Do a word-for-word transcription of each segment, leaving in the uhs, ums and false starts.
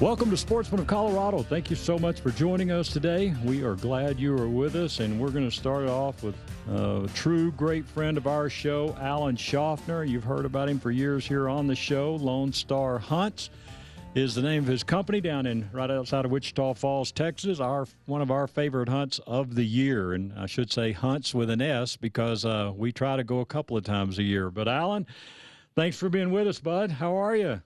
Welcome to Sportsmen of Colorado. Thank you so much for joining us today. We are glad you are with us, and we're going to start off with a true great friend of our show, Alan Schaffner. You've heard about him for years here on the show. Lone Star Hunts is the name of his company down in right outside of Wichita Falls, Texas. Our one of our favorite hunts of the year, and I should say hunts with an S because uh, we try to go a couple of times a year. But Alan, thanks for being with us, bud. How are you?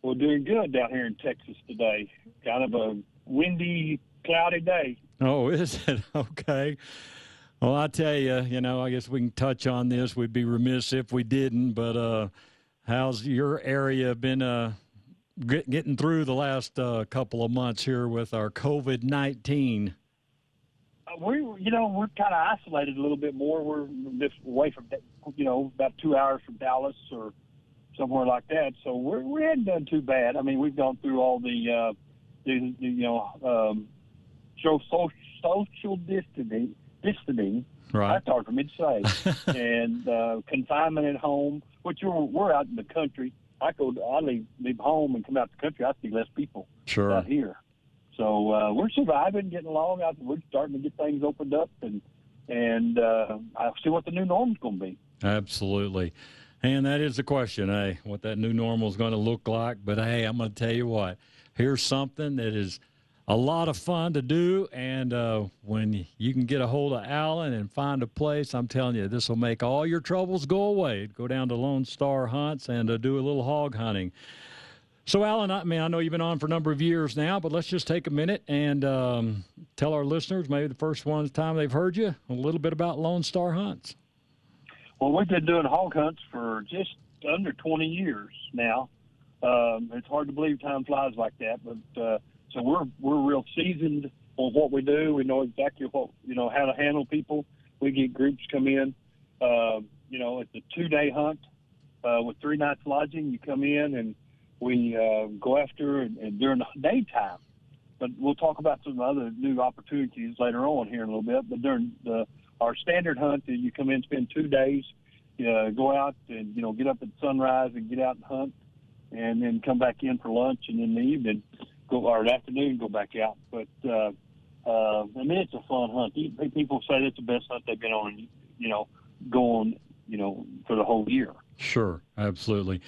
Well, doing good down here in Texas today. Kind of a windy, cloudy day. Oh, is it? Okay. Well, I tell you, you know, I guess we can touch on this. We'd be remiss if we didn't, but uh, how's your area been uh, get, getting through the last uh, couple of months here with our COVID nineteen? We, you know, we're kind of isolated a little bit more. We're just away from, you know, about two hours from Dallas or somewhere like that, so we're, we hadn't done too bad. I mean, we've gone through all the, uh, the, the you know, um, social, social distancing, distancing. Right. That's hard for me to say, and uh, confinement at home, which we're, we're out in the country. I go, I leave, leave home and come out to the country. I see less people sure. out here. So uh, we're surviving, getting along. Out, we're starting to get things opened up, and, and uh, I'll see what the new norm's going to be. Absolutely. And that is the question, hey, what that new normal is going to look like. But, hey, I'm going to tell you what, here's something that is a lot of fun to do. And uh, when you can get a hold of Alan and find a place, I'm telling you, this will make all your troubles go away. Go down to Lone Star Hunts and uh, do a little hog hunting. So, Alan, I mean, I know you've been on for a number of years now, but let's just take a minute and um, tell our listeners, maybe the first one time they've heard you, a little bit about Lone Star Hunts. Well, we've been doing hog hunts for just under twenty years now. Um, it's hard to believe time flies like that, but uh, so we're we're real seasoned on what we do. We know exactly what you know how to handle people. We get groups come in. Uh, you know, it's a two-day hunt uh, with three nights lodging. You come in and we uh, go after and, and during the daytime. But we'll talk about some other new opportunities later on here in a little bit. But during the our standard hunt is you come in, spend two days, uh, go out and, you know, get up at sunrise and get out and hunt and then come back in for lunch and in the evening go or the afternoon go back out. But, uh, uh, I mean, it's a fun hunt. People say that's the best hunt they've been on, you know, going, you know, for the whole year. Sure. Absolutely.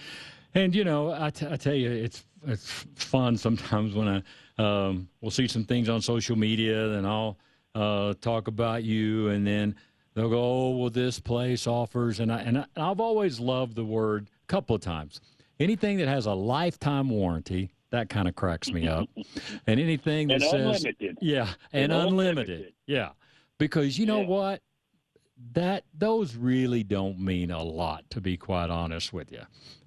And, you know, I, t I tell you, it's, it's fun sometimes when I, um, we'll see some things on social media and all. Uh, talk about you, and then they'll go, oh, well, this place offers, and, I, and I, I've always loved the word a couple of times. Anything that has a lifetime warranty, that kind of cracks me up. And anything that and says, unlimited. yeah, and, and unlimited. unlimited, yeah, because you know yeah. what, that those really don't mean a lot, to be quite honest with you.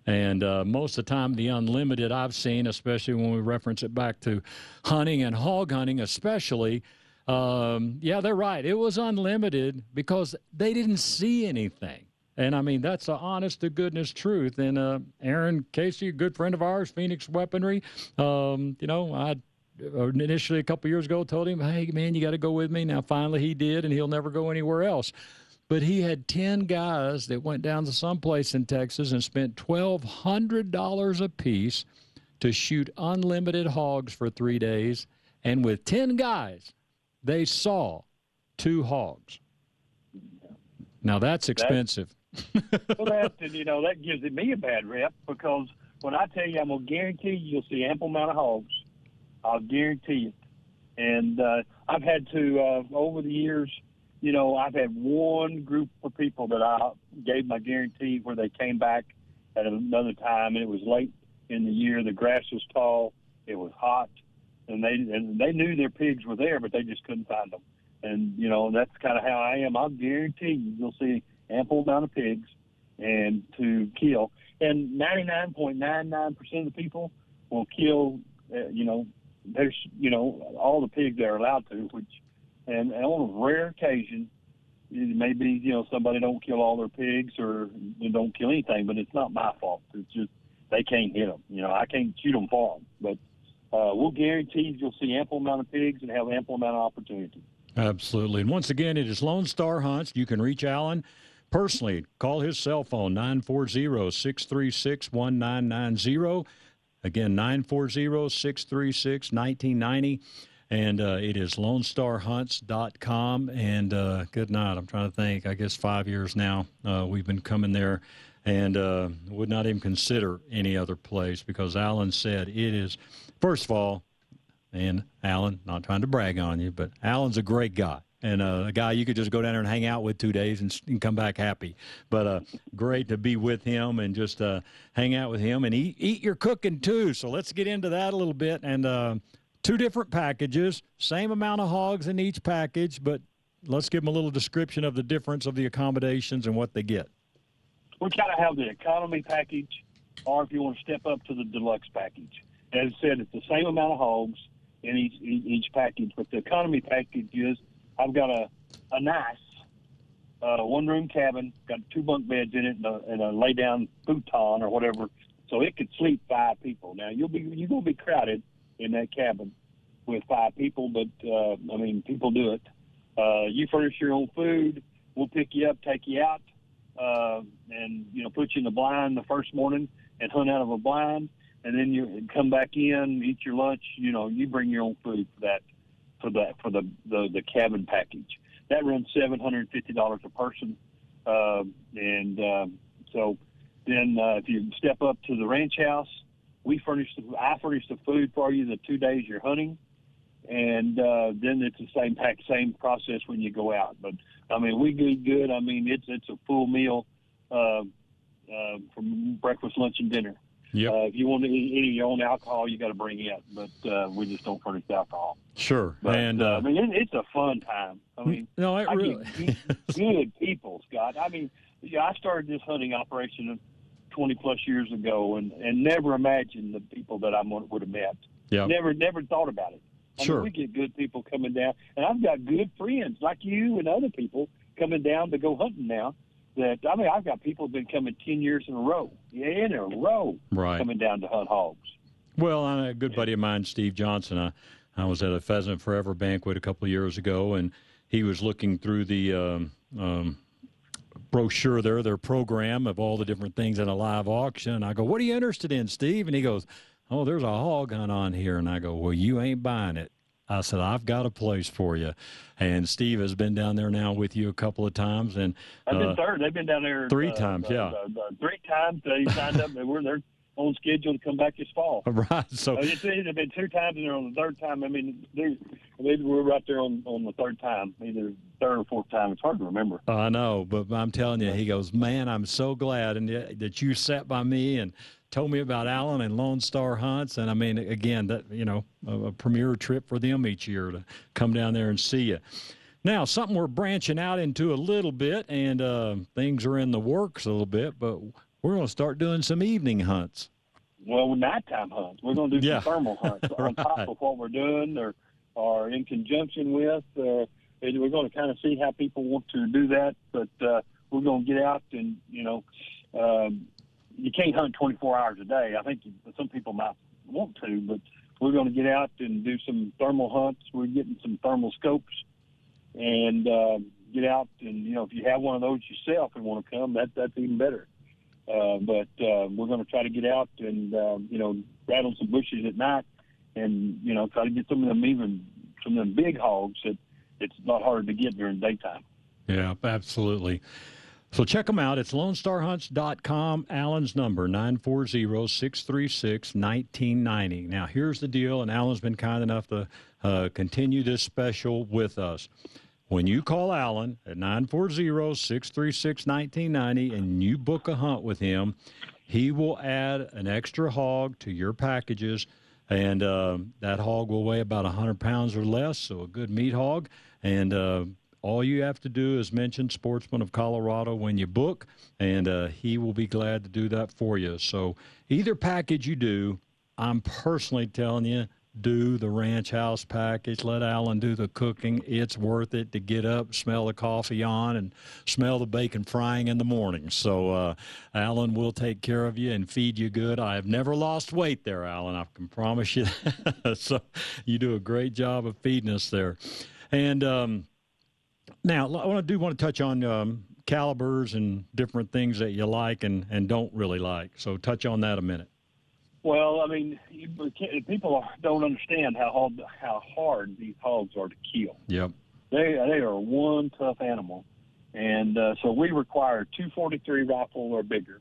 And uh, most of the time, the unlimited I've seen, especially when we reference it back to hunting and hog hunting, especially. Um, yeah, they're right. It was unlimited because they didn't see anything. And, I mean, that's the honest-to-goodness truth. And uh, Aaron Casey, a good friend of ours, Phoenix Weaponry, um, you know, I initially a couple years ago told him, hey, man, you got to go with me. Now, finally, he did, and he'll never go anywhere else. But he had ten guys that went down to someplace in Texas and spent twelve hundred dollars apiece to shoot unlimited hogs for three days. And with ten guys... they saw two hogs. Now, that's expensive. That's, well, that's, and, you know, that gives me a bad rep because when I tell you I'm going to guarantee you you'll see an ample amount of hogs, I'll guarantee it. And uh, I've had to, uh, over the years, you know, I've had one group of people that I gave my guarantee where they came back at another time, and it was late in the year. The grass was tall. It was hot. And they and they knew their pigs were there, but they just couldn't find them. And, you know, that's kind of how I am. I'll guarantee you you'll see ample amount of pigs and to kill. And ninety-nine point nine nine percent of the people will kill, uh, you know, there's, you know, all the pigs they're allowed to, which, and, and on a rare occasion, maybe, you know, somebody don't kill all their pigs or they don't kill anything, but it's not my fault. It's just they can't hit them. You know, I can't shoot them for them. But uh, we'll guarantee you'll see ample amount of pigs and have ample amount of opportunity. Absolutely. And once again, it is Lone Star Hunts. You can reach Alan personally. Call his cell phone, nine four zero, six three six, one nine nine zero. Again, nine four zero, six three six, one nine nine zero. And uh, it is lone star hunts dot com. And uh, good night. I'm trying to think. I guess five years now uh, we've been coming there, and uh, would not even consider any other place because Alan said it is, first of all, and Alan, not trying to brag on you, but Alan's a great guy. And uh, a guy you could just go down there and hang out with two days and, and come back happy. But uh, great to be with him and just uh, hang out with him and eat, eat your cooking too. So let's get into that a little bit. And uh, two different packages, same amount of hogs in each package, but let's give them a little description of the difference of the accommodations and what they get. We kind of have the economy package, or if you want to step up to the deluxe package. As I said, it's the same amount of hogs in each, each package, but the economy package is, I've got a, a nice uh, one-room cabin, got two bunk beds in it, and a, and a lay-down futon or whatever, so it could sleep five people. Now, you'll be, you're going to be crowded in that cabin with five people, but, uh, I mean, people do it. Uh, you furnish your own food. We'll pick you up, take you out, uh, and, you know, put you in the blind the first morning and hunt out of a blind, and then you come back in, eat your lunch. You know, you bring your own food for that. for that for the, the the cabin package that runs seven hundred fifty dollars a person, uh, and uh, so then uh, if you step up to the ranch house, we furnish the, I furnish the food for you the two days you're hunting, and uh, then it's the same pack same process when you go out. But I mean, we do good. I mean, it's it's a full meal uh, uh, from breakfast, lunch, and dinner. Yep. Uh, if you want any of your own alcohol, you got to bring it, but uh, we just don't furnish alcohol. Sure. But, and uh, I mean, it, it's a fun time. I mean, no, it I really get good people, Scott. I mean, yeah, I started this hunting operation twenty plus years ago, and, and never imagined the people that I would have met. Yeah. Never, never thought about it. I sure. mean, we get good people coming down, and I've got good friends like you and other people coming down to go hunting now. That, I mean, I've got people who've been coming ten years in a row, yeah, in a row, right. coming down to hunt hogs. Well, a good buddy of mine, Steve Johnson, I, I was at a Pheasant Forever banquet a couple of years ago, and he was looking through the um, um, brochure there, their program of all the different things in a live auction. I go, "What are you interested in, Steve?" And he goes, "Oh, there's a hog hunt on here." And I go, "Well, you ain't buying it." I said, "I've got a place for you." And Steve has been down there now with you a couple of times. And uh, I've been third. They've been down there three uh, times, uh, yeah. Uh, uh, three times they signed up. They were they're on schedule to come back this fall. Right. So uh, it's, it's been two times, and they're on the third time. I mean, maybe we're right there on, on the third time, either third or fourth time. It's hard to remember. I know, but I'm telling you, he goes, "Man, I'm so glad and that you sat by me and told me about Alan and Lone Star Hunts." And I mean, again, that, you know, a, a premier trip for them each year to come down there and see you. Now, something we're branching out into a little bit, and uh, things are in the works a little bit, but we're going to start doing some evening hunts. Well, nighttime hunts. We're going to do yeah. some thermal hunts right. on top of what we're doing or, or in conjunction with. Uh, and we're going to kind of see how people want to do that, but uh, we're going to get out and, you know, um, you can't hunt twenty-four hours a day. I think you, some people might want to, but we're going to get out and do some thermal hunts. We're getting some thermal scopes and uh, get out. And, you know, if you have one of those yourself and want to come, that, that's even better. Uh, but uh, we're going to try to get out and, uh, you know, rattle some bushes at night and, you know, try to get some of them, even some of them big hogs that it's not hard to get during daytime. Yeah, absolutely. So check them out. It's lone star hunts dot com. Alan's number, nine four zero, six three six, one nine nine zero. Now, here's the deal, and Alan's been kind enough to uh, continue this special with us. When you call Alan at nine four zero, six three six, one nine nine zero and you book a hunt with him, he will add an extra hog to your packages, and uh, that hog will weigh about one hundred pounds or less, so a good meat hog, and uh, all you have to do is mention Sportsman of Colorado when you book, and uh, he will be glad to do that for you. So either package you do, I'm personally telling you, do the ranch house package, let Alan do the cooking. It's worth it to get up, smell the coffee on, and smell the bacon frying in the morning. So uh, Alan will take care of you and feed you good. I have never lost weight there, Alan, I can promise you. So you do a great job of feeding us there. And um, now I do want to touch on um, calibers and different things that you like and, and don't really like. So touch on that a minute. Well, I mean, you, people don't understand how hard, how hard these hogs are to kill. Yep. They, they are one tough animal. And uh, so we require two forty-three rifle or bigger.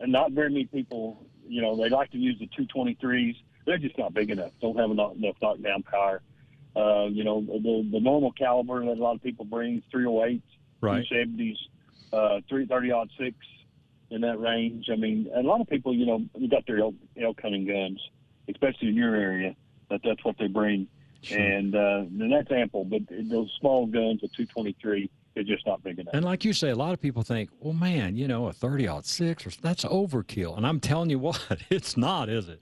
And not very many people, you know, they like to use the two twenty-threes. They're just not big enough, don't have enough, enough knockdown power. Uh, you know, the, the normal caliber that a lot of people bring is three oh eight, right. two seventies, uh, three thirty aught six. In that range. I mean, a lot of people, you know, you got their elk, elk hunting guns, especially in your area, but that's what they bring. Sure. And, uh, and that's ample, but those small guns, a two twenty-three, they're just not big enough. And like you say, a lot of people think, well, man, you know, a thirty aught six, or that's overkill. And I'm telling you what, it's not, is it?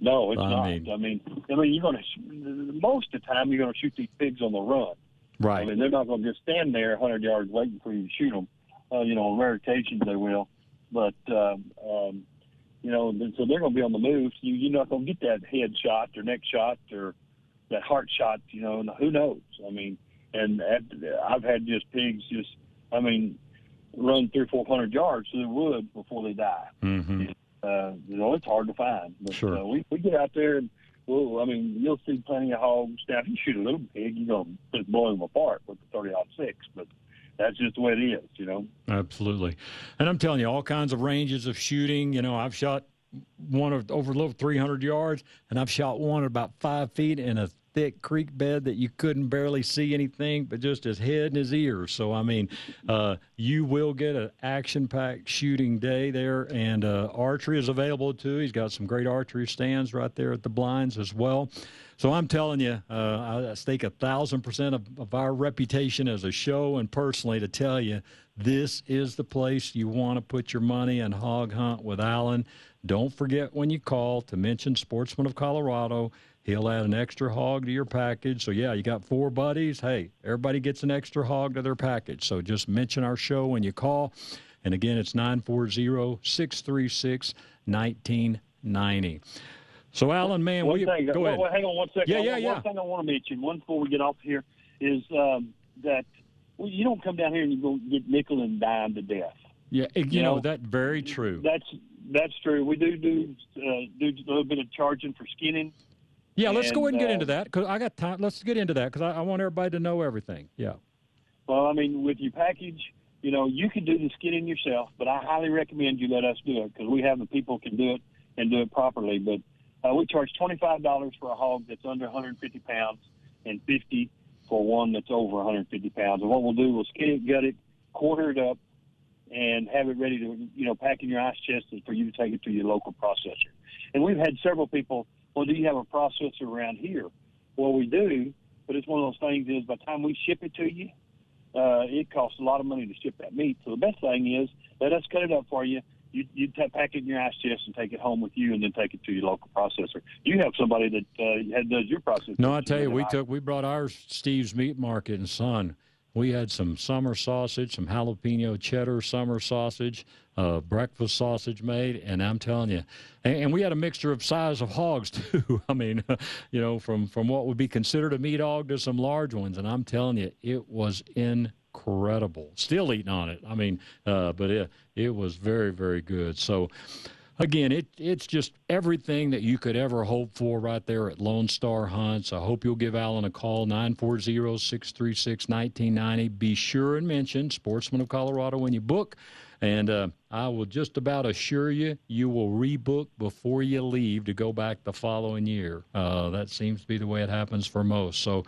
No, it's I not. Mean, I mean, I mean, you're going to, most of the time, you're going to shoot these pigs on the run. Right. I mean, they're not going to just stand there one hundred yards waiting for you to shoot them. Uh, you know, on rare occasions they will, but, um, um, you know, so they're going to be on the move. So you, you're not going to get that head shot or neck shot or that heart shot, you know, and who knows? I mean, and at, I've had just pigs just, I mean, run three or four hundred yards through the wood before they die. Mm-hmm. Uh, you know, it's hard to find. But, sure. Uh, we, we get out there and, well, I mean, you'll see plenty of hogs. Now, if you shoot a little pig, you're going to just blow them apart with the thirty aught six, but that's just the way it is, you know. Absolutely. And I'm telling you, all kinds of ranges of shooting. You know, I've shot one of over a little three hundred yards, and I've shot one at about five feet in a thick creek bed that you couldn't barely see anything but just his head and his ears. So, I mean, uh, you will get an action-packed shooting day there, and uh, archery is available, too. He's got some great archery stands right there at the blinds as well. So I'm telling you, uh, I stake a thousand percent of, of our reputation as a show and personally to tell you, this is the place you want to put your money and hog hunt with Alan. Don't forget when you call to mention Sportsman of Colorado. He'll add an extra hog to your package. So, yeah, you got four buddies. Hey, everybody gets an extra hog to their package. So just mention our show when you call. And, again, it's nine four zero, six three six, one nine nine zero. So, Alan, man, we, thing, go ahead. Well, hang on one second. Yeah, yeah, one, yeah. One thing I want to mention, one before we get off here, is um, that well, you don't come down here and you go get nickel and dime to death. Yeah, you, you know, know, that's very true. That's that's true. We do do, uh, do a little bit of charging for skinning. Yeah, let's and, go ahead and get uh, into that because I got time. Let's get into that because I, I want everybody to know everything. Yeah. Well, I mean, with your package, you know, you can do the skinning yourself, but I highly recommend you let us do it because we have the people who can do it and do it properly. But Uh, we charge twenty-five dollars for a hog that's under one hundred fifty pounds and fifty dollars for one that's over one hundred fifty pounds. And what we'll do, we'll skin it, gut it, quarter it up, and have it ready to, you know, pack in your ice chest for you to take it to your local processor. And we've had several people, well, do you have a processor around here? Well, we do, but it's one of those things is by the time we ship it to you, uh, it costs a lot of money to ship that meat. So the best thing is let us cut it up for you. You, you t- pack it in your ice chest and take it home with you, and then take it to your local processor. You have somebody that uh, does your processing. No, I tell you, we took we brought ours Steve's Meat Market, and son, we had some summer sausage, some jalapeno cheddar summer sausage, uh, breakfast sausage made, and I'm telling you, and, and we had a mixture of size of hogs too. I mean, you know, from from what would be considered a meat hog to some large ones, and I'm telling you, it was in. Incredible. Still eating on it. I mean, uh, but it, it was very, very good. So, again, it it's just everything that you could ever hope for right there at Lone Star Hunts. I hope you'll give Alan a call, nine four zero, six three six, one nine nine zero. Be sure and mention Sportsman of Colorado when you book, and uh, I will just about assure you you will rebook before you leave to go back the following year. Uh, that seems to be the way it happens for most. So,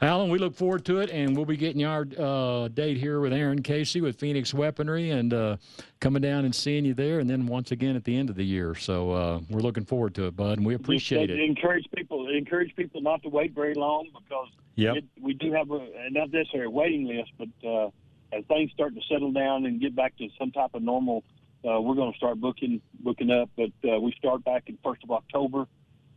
Alan, we look forward to it, and we'll be getting our uh, date here with Aaron Casey with Phoenix Weaponry and uh, coming down and seeing you there, and then once again at the end of the year. So uh, we're looking forward to it, bud, and we appreciate it. Encourage people, encourage people not to wait very long because yep. it, we do have a, not necessarily a waiting list, but uh, as things start to settle down and get back to some type of normal, uh, we're going to start booking booking up. But uh, we start back in first of October,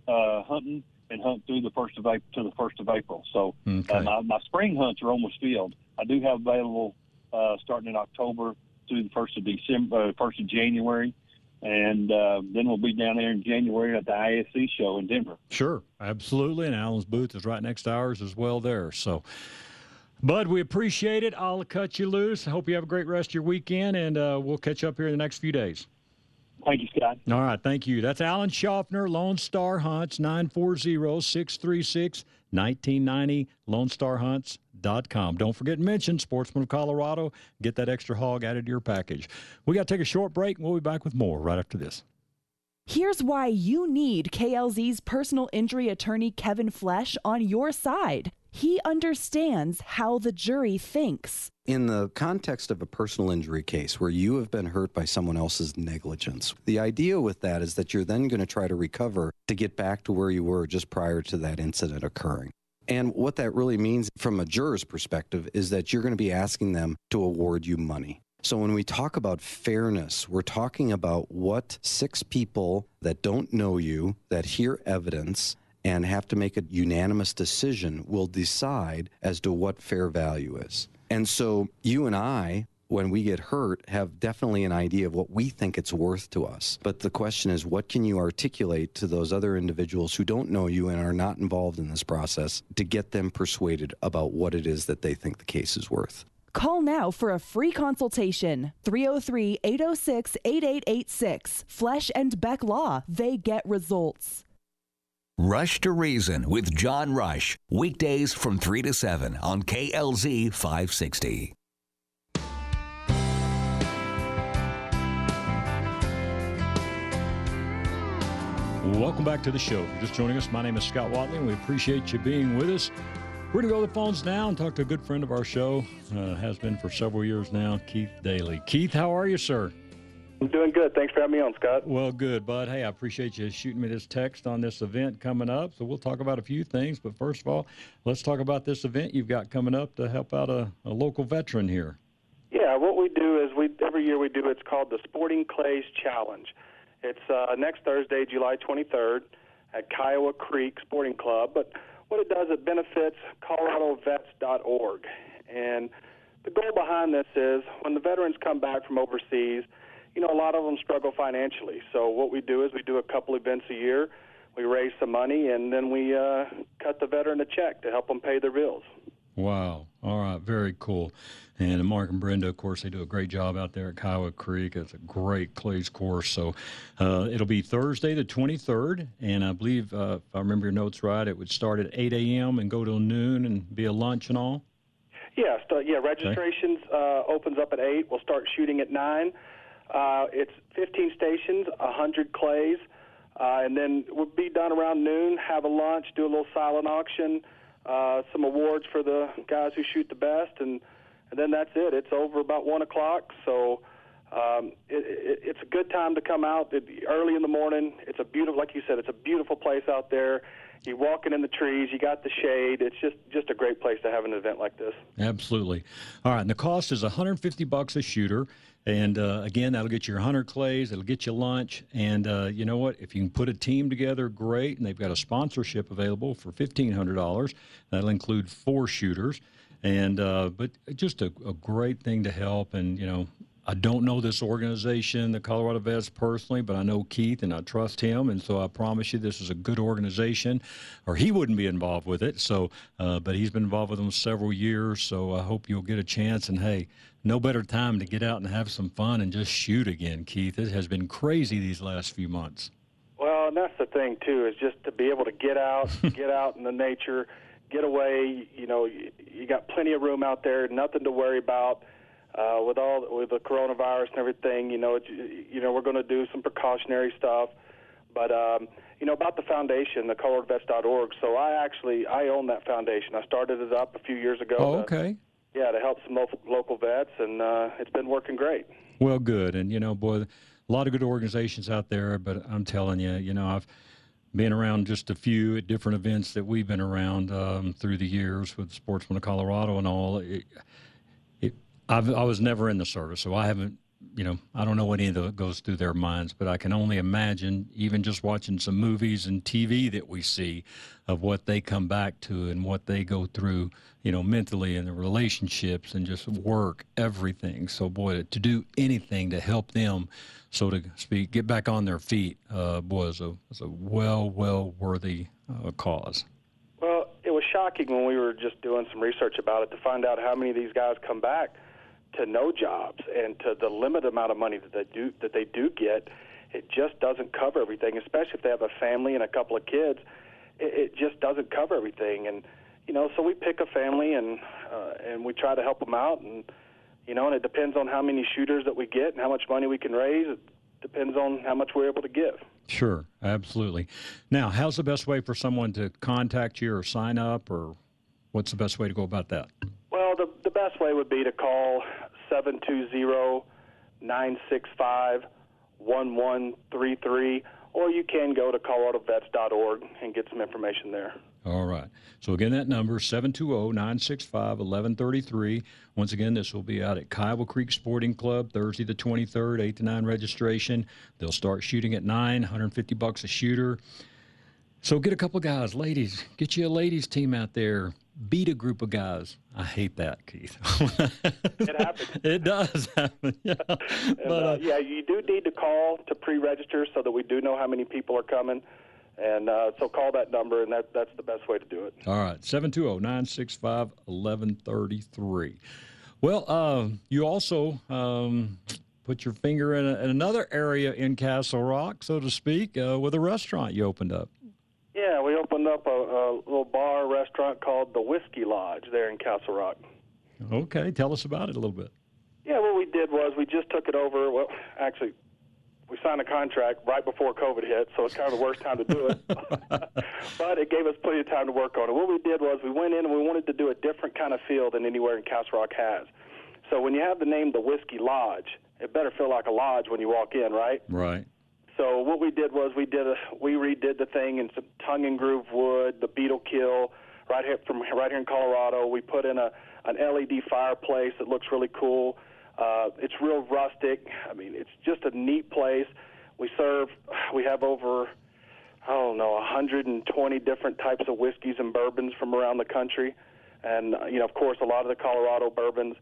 uh, hunting and hunt through the first of April to the first of April. So okay. uh, my, my spring hunts are almost filled. I do have available uh, starting in October through the first of December, first uh, of January, and uh, then we'll be down there in January at the I S C show in Denver. Sure, absolutely. And Alan's booth is right next to ours as well there. So, Bud, we appreciate it. I'll cut you loose. I hope you have a great rest of your weekend, and uh, we'll catch up here in the next few days. Thank you, Scott. All right, thank you. That's Alan Schaffner, Lone Star Hunts, nine four zero, six three six, one nine nine zero, lone star hunts dot com. Don't forget to mention Sportsman of Colorado. Get that extra hog added to your package. We got to take a short break, and we'll be back with more right after this. Here's why you need K L Z's personal injury attorney Kevin Flesh on your side. He understands how the jury thinks. In the context of a personal injury case where you have been hurt by someone else's negligence, the idea with that is that you're then going to try to recover to get back to where you were just prior to that incident occurring. And what that really means from a juror's perspective is that you're going to be asking them to award you money. So when we talk about fairness, we're talking about what six people that don't know you, that hear evidence, and have to make a unanimous decision will decide as to what fair value is. And so you and I, when we get hurt, have definitely an idea of what we think it's worth to us. But the question is, what can you articulate to those other individuals who don't know you and are not involved in this process to get them persuaded about what it is that they think the case is worth? Call now for a free consultation. three oh three, eight oh six, eight eight eight six. Flesh and Beck Law. They get results. Rush to Reason with John Rush, weekdays from three to seven on K L Z five sixty. Welcome back to the show. If you're just joining us, my name is Scott Whatley, and we appreciate you being with us. We're going to go to the phones now and talk to a good friend of our show, uh, has been for several years now, Keith Daly. Keith, how are you, sir? I'm doing good. Thanks for having me on, Scott. Well, good, bud. Hey, I appreciate you shooting me this text on this event coming up. So we'll talk about a few things. But first of all, let's talk about this event you've got coming up to help out a, a local veteran here. Yeah, what we do is we every year we do, it's called the Sporting Clays Challenge. It's uh, next Thursday, July twenty-third, at Kiowa Creek Sporting Club. But what it does, it benefits Colorado Vets dot org. And the goal behind this is when the veterans come back from overseas, you know, a lot of them struggle financially. So what we do is we do a couple events a year, we raise some money, and then we uh, cut the veteran a check to help them pay their bills. Wow. All right. Very cool. And Mark and Brenda, of course, they do a great job out there at Kiowa Creek. It's a great clays course. So uh, it'll be Thursday the twenty-third, and I believe, uh, if I remember your notes right, it would start at eight a.m. and go till noon and be a lunch and all? Yeah. So, yeah, registrations okay. uh, opens up at eight. We'll start shooting at nine. Uh, it's fifteen stations, one hundred clays, uh, and then we'll be done around noon, have a lunch, do a little silent auction, uh, some awards for the guys who shoot the best, and, and then that's it. It's over about one o'clock, so um, it, it, it's a good time to come out early in the morning. It's a beautiful, like you said, it's a beautiful place out there. You're walking in the trees. You got the shade. It's just, just a great place to have an event like this. Absolutely. All right, and the cost is one hundred fifty bucks a shooter. And, uh, again, that'll get you your hunter clays. It'll get you lunch. And uh, you know what? If you can put a team together, great. And they've got a sponsorship available for fifteen hundred dollars. That'll include four shooters. And uh, but just a, a great thing to help. And, you know, I don't know this organization, the Colorado Vets, personally, but I know Keith and I trust him. And so I promise you this is a good organization, or he wouldn't be involved with it. So, uh, but he's been involved with them several years. So I hope you'll get a chance. And, hey, no better time to get out and have some fun and just shoot again, Keith. It has been crazy these last few months. Well, and that's the thing, too, is just to be able to get out, get out in the nature, get away. You know, you, you got plenty of room out there, nothing to worry about. Uh, with all with the coronavirus and everything, you know, it, you know, we're going to do some precautionary stuff. But um, you know, about the foundation, the Colorado Vets dot org. So I actually I own that foundation. I started it up a few years ago. Oh, okay. To, yeah, to help some local, local vets, and uh, it's been working great. Well, good, and you know, boy, a lot of good organizations out there. But I'm telling you, you know, I've been around just a few at different events that we've been around um, through the years with Sportsman of Colorado and all. It, I've, I was never in the service, so I haven't you know, I don't know what any of that goes through their minds, but I can only imagine, even just watching some movies and T V that we see, of what they come back to and what they go through, you know, mentally, and the relationships and just work, everything. So, boy, to do anything to help them, so to speak, get back on their feet, uh, boy, it's a, it's a well, well worthy uh, cause. Well, it was shocking when we were just doing some research about it to find out how many of these guys come back to no jobs, and to the limited amount of money that they do that they do get, it just doesn't cover everything, especially if they have a family and a couple of kids. It, it just doesn't cover everything. And, you know, so we pick a family and uh, and we try to help them out. And, you know, and it depends on how many shooters that we get and how much money we can raise. It depends on how much we're able to give. Sure, absolutely. Now, how's the best way for someone to contact you or sign up, or what's the best way to go about that? Well, the, the best way would be to call seven two zero, nine six five, one one three three, or you can go to Colorado Vets dot org and get some information there. All right. So, again, that number, seven two zero, nine six five, one one three three. Once again, this will be out at Kiowa Creek Sporting Club, Thursday the twenty-third, eight to nine registration. They'll start shooting at nine, one hundred fifty bucks a shooter. So get a couple guys, ladies, get you a ladies team out there. Beat a group of guys. I hate that, Keith. It happens. It does happen. Yeah. And, but, uh, uh, yeah, you do need to call to pre-register so that we do know how many people are coming. And uh, so call that number, and that, that's the best way to do it. All right, seven two zero, nine six five, one one three three. Well, uh, you also um, put your finger in, a, in another area in Castle Rock, so to speak, uh, with a restaurant you opened up. Yeah, we opened up a, a little bar restaurant called The Whiskey Lodge there in Castle Rock. Okay, tell us about it a little bit. Yeah, what we did was we just took it over. Well, actually, we signed a contract right before COVID hit, so it's kind of the worst time to do it. But it gave us plenty of time to work on it. What we did was we went in and we wanted to do a different kind of feel than anywhere in Castle Rock has. So when you have the name The Whiskey Lodge, it better feel like a lodge when you walk in, right? Right. So what we did was we did a, we redid the thing in some tongue and groove wood, the beetle kill, right here from right here in Colorado. We put in a an L E D fireplace that looks really cool. Uh, it's real rustic. I mean, it's just a neat place. We serve. We have over, I don't know, one hundred twenty different types of whiskeys and bourbons from around the country, and you know, of course, a lot of the Colorado bourbons.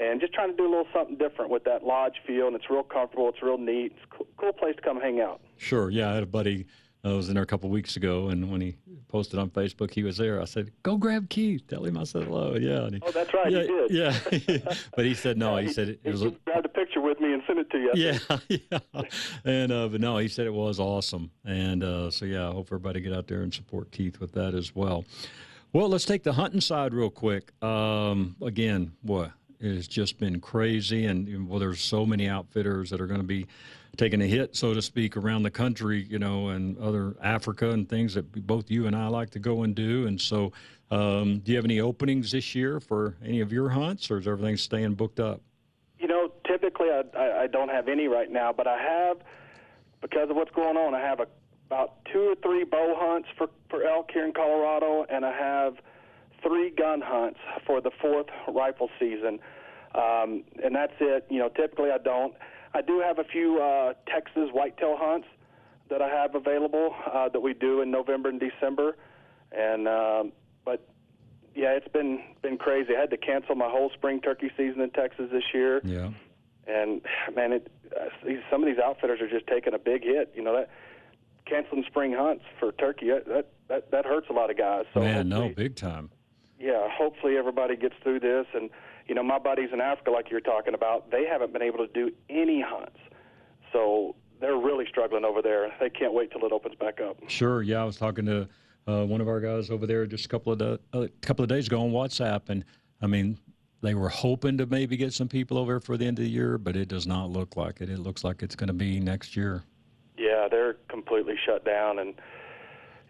And just trying to do a little something different with that lodge feel, and it's real comfortable, it's real neat, it's a cool, cool place to come hang out. Sure, yeah, I had a buddy that uh, was in there a couple of weeks ago, and when he posted on Facebook he was there, I said, go grab Keith, tell him I said hello, yeah. He, oh, that's right, yeah, you did. Yeah, but he said no, he said it, it was... He grabbed a picture with me and sent it to you. Yeah, yeah, and, uh, but no, he said it was awesome, and uh, so yeah, I hope everybody get out there and support Keith with that as well. Well, let's take the hunting side real quick. Um, again, boy... It's just been crazy, and, well, there's so many outfitters that are going to be taking a hit, so to speak, around the country, you know, and other Africa and things that both you and I like to go and do. And so um, do you have any openings this year for any of your hunts, or is everything staying booked up? You know, typically I, I, I don't have any right now, but I have, because of what's going on, I have a, about two or three bow hunts for, for elk here in Colorado, and I have – three gun hunts for the fourth rifle season, um, and that's it. You know, typically I don't. I do have a few uh, Texas whitetail hunts that I have available uh, that we do in November and December, and um, but yeah, it's been been crazy. I had to cancel my whole spring turkey season in Texas this year. Yeah, and man, it uh, some of these outfitters are just taking a big hit. You know that. Canceling spring hunts for turkey that that that hurts a lot of guys. So man, no, big time. Yeah, hopefully everybody gets through this. And, you know, my buddies in Africa, like you're talking about, they haven't been able to do any hunts. So they're really struggling over there. They can't wait till it opens back up. Sure, yeah. I was talking to uh, one of our guys over there just a couple of, da- a couple of days ago on WhatsApp, and, I mean, they were hoping to maybe get some people over for the end of the year, but it does not look like it. It looks like it's going to be next year. Yeah, they're completely shut down, and...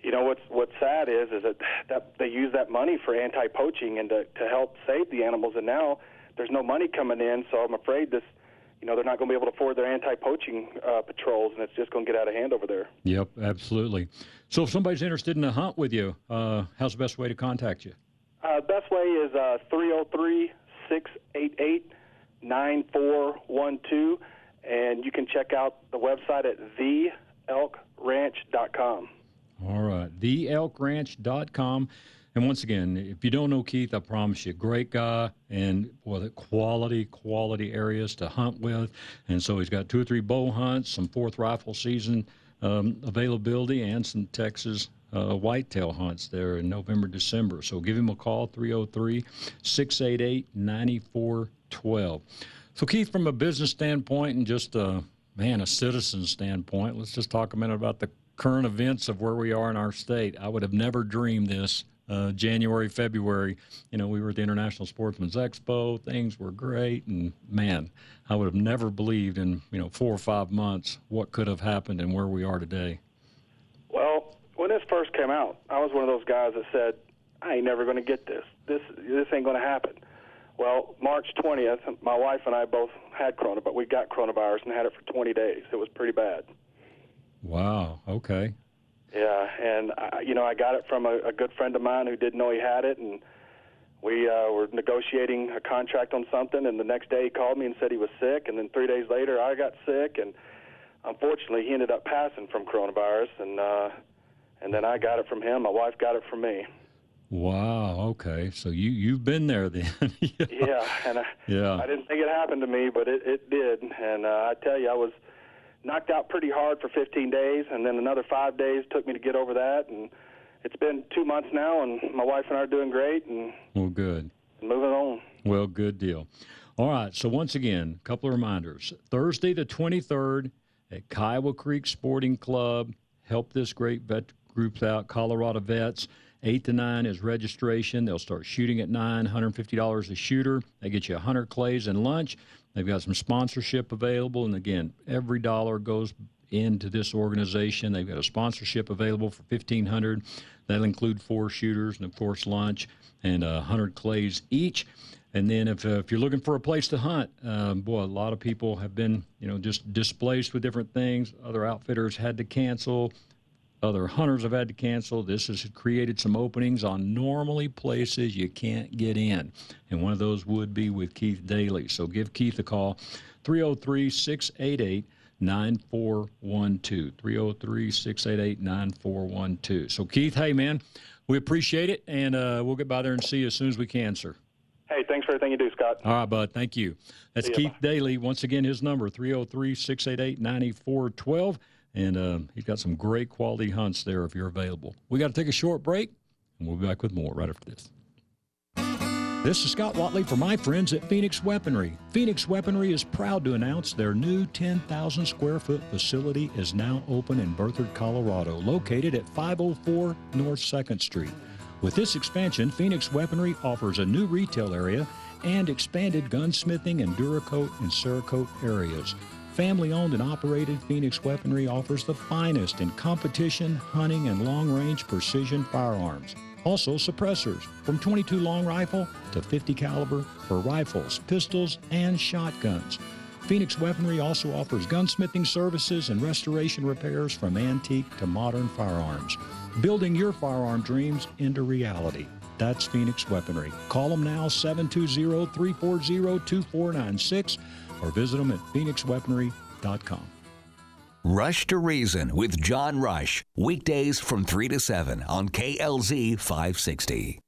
You know, what's what's sad is is that, that they use that money for anti-poaching and to, to help save the animals, and now there's no money coming in, so I'm afraid this, you know, they're not going to be able to afford their anti-poaching uh, patrols, and it's just going to get out of hand over there. Yep, absolutely. So if somebody's interested in a hunt with you, uh, how's the best way to contact you? Uh, best way is uh, nine four one two, and you can check out the website at the elk ranch dot com. All right, the elk ranch dot com. And once again, if you don't know Keith, I promise you, great guy, and well, quality, quality areas to hunt with. And so he's got two or three bow hunts, some fourth rifle season um, availability, and some Texas uh, whitetail hunts there in November, December. So give him a call, three oh three, six eight eight, nine four one two. So, Keith, from a business standpoint and just, uh, man, a citizen standpoint, let's just talk a minute about the current events of where we are in our state. I would have never dreamed this. Uh, January, February, you know, we were at the International Sportsman's Expo. Things were great, and man, I would have never believed in, you know, four or five months what could have happened and where we are today. Well, when this first came out, I was one of those guys that said, I ain't never going to get this. This this ain't going to happen. Well, March twentieth, my wife and I both had coronavirus, but we got coronavirus and had it for twenty days. It was pretty bad. Wow, okay. Yeah, and, I, you know, I got it from a, a good friend of mine who didn't know he had it, and we uh, were negotiating a contract on something, and the next day he called me and said he was sick, and then three days later I got sick, and unfortunately he ended up passing from coronavirus, and uh, and then I got it from him. My wife got it from me. Wow, okay. So you, you've been there then. yeah. yeah, and I, yeah. I didn't think it happened to me, but it, it did, and uh, I tell you, I was knocked out pretty hard for fifteen days, and then another five days took me to get over that. And it's been two months now, and my wife and I are doing great. And well, good. Moving on. Well, good deal. All right, so once again, a couple of reminders. Thursday the twenty-third at Kiowa Creek Sporting Club. Help this great vet group out, Colorado Vets. eight to nine is registration. They'll start shooting at nine, one hundred fifty dollars a shooter. They get you one hundred clays and lunch. They've got some sponsorship available, and again, every dollar goes into this organization. They've got a sponsorship available for fifteen hundred dollars. That'll include four shooters and, of course, lunch and uh, one hundred clays each. And then if, uh, if you're looking for a place to hunt, um, boy, a lot of people have been, you know, just displaced with different things. Other outfitters had to cancel. Other hunters have had to cancel. This has created some openings on normally places you can't get in. And one of those would be with Keith Daly. So give Keith a call, three oh three, six eight eight, nine four one two, three oh three, six eight eight, nine four one two. So, Keith, hey, man, we appreciate it, and uh, we'll get by there and see you as soon as we can, sir. Hey, thanks for everything you do, Scott. All right, bud. Thank you. That's yeah, Keith bye. Daly. Once again, his number, three oh three, six eight eight, nine four one two. And uh, he's got some great quality hunts there if you're available. We got to take a short break, and we'll be back with more right after this. This is Scott Whatley for my friends at Phoenix Weaponry. Phoenix Weaponry is proud to announce their new ten thousand square foot facility is now open in Berthoud, Colorado, located at five oh four North second street. With this expansion, Phoenix Weaponry offers a new retail area and expanded gunsmithing and Duracoat and Cerakote areas. Family-owned and operated, Phoenix Weaponry offers the finest in competition, hunting, and long-range precision firearms. Also suppressors, from twenty-two long rifle to fifty caliber for rifles, pistols, and shotguns. Phoenix Weaponry also offers gunsmithing services and restoration repairs from antique to modern firearms. Building your firearm dreams into reality. That's Phoenix Weaponry. Call them now, seven two zero, three four zero, two four nine six. Or visit them at phoenix weaponry dot com. Rush to Reason with John Rush. Weekdays from three to seven on K L Z five sixty.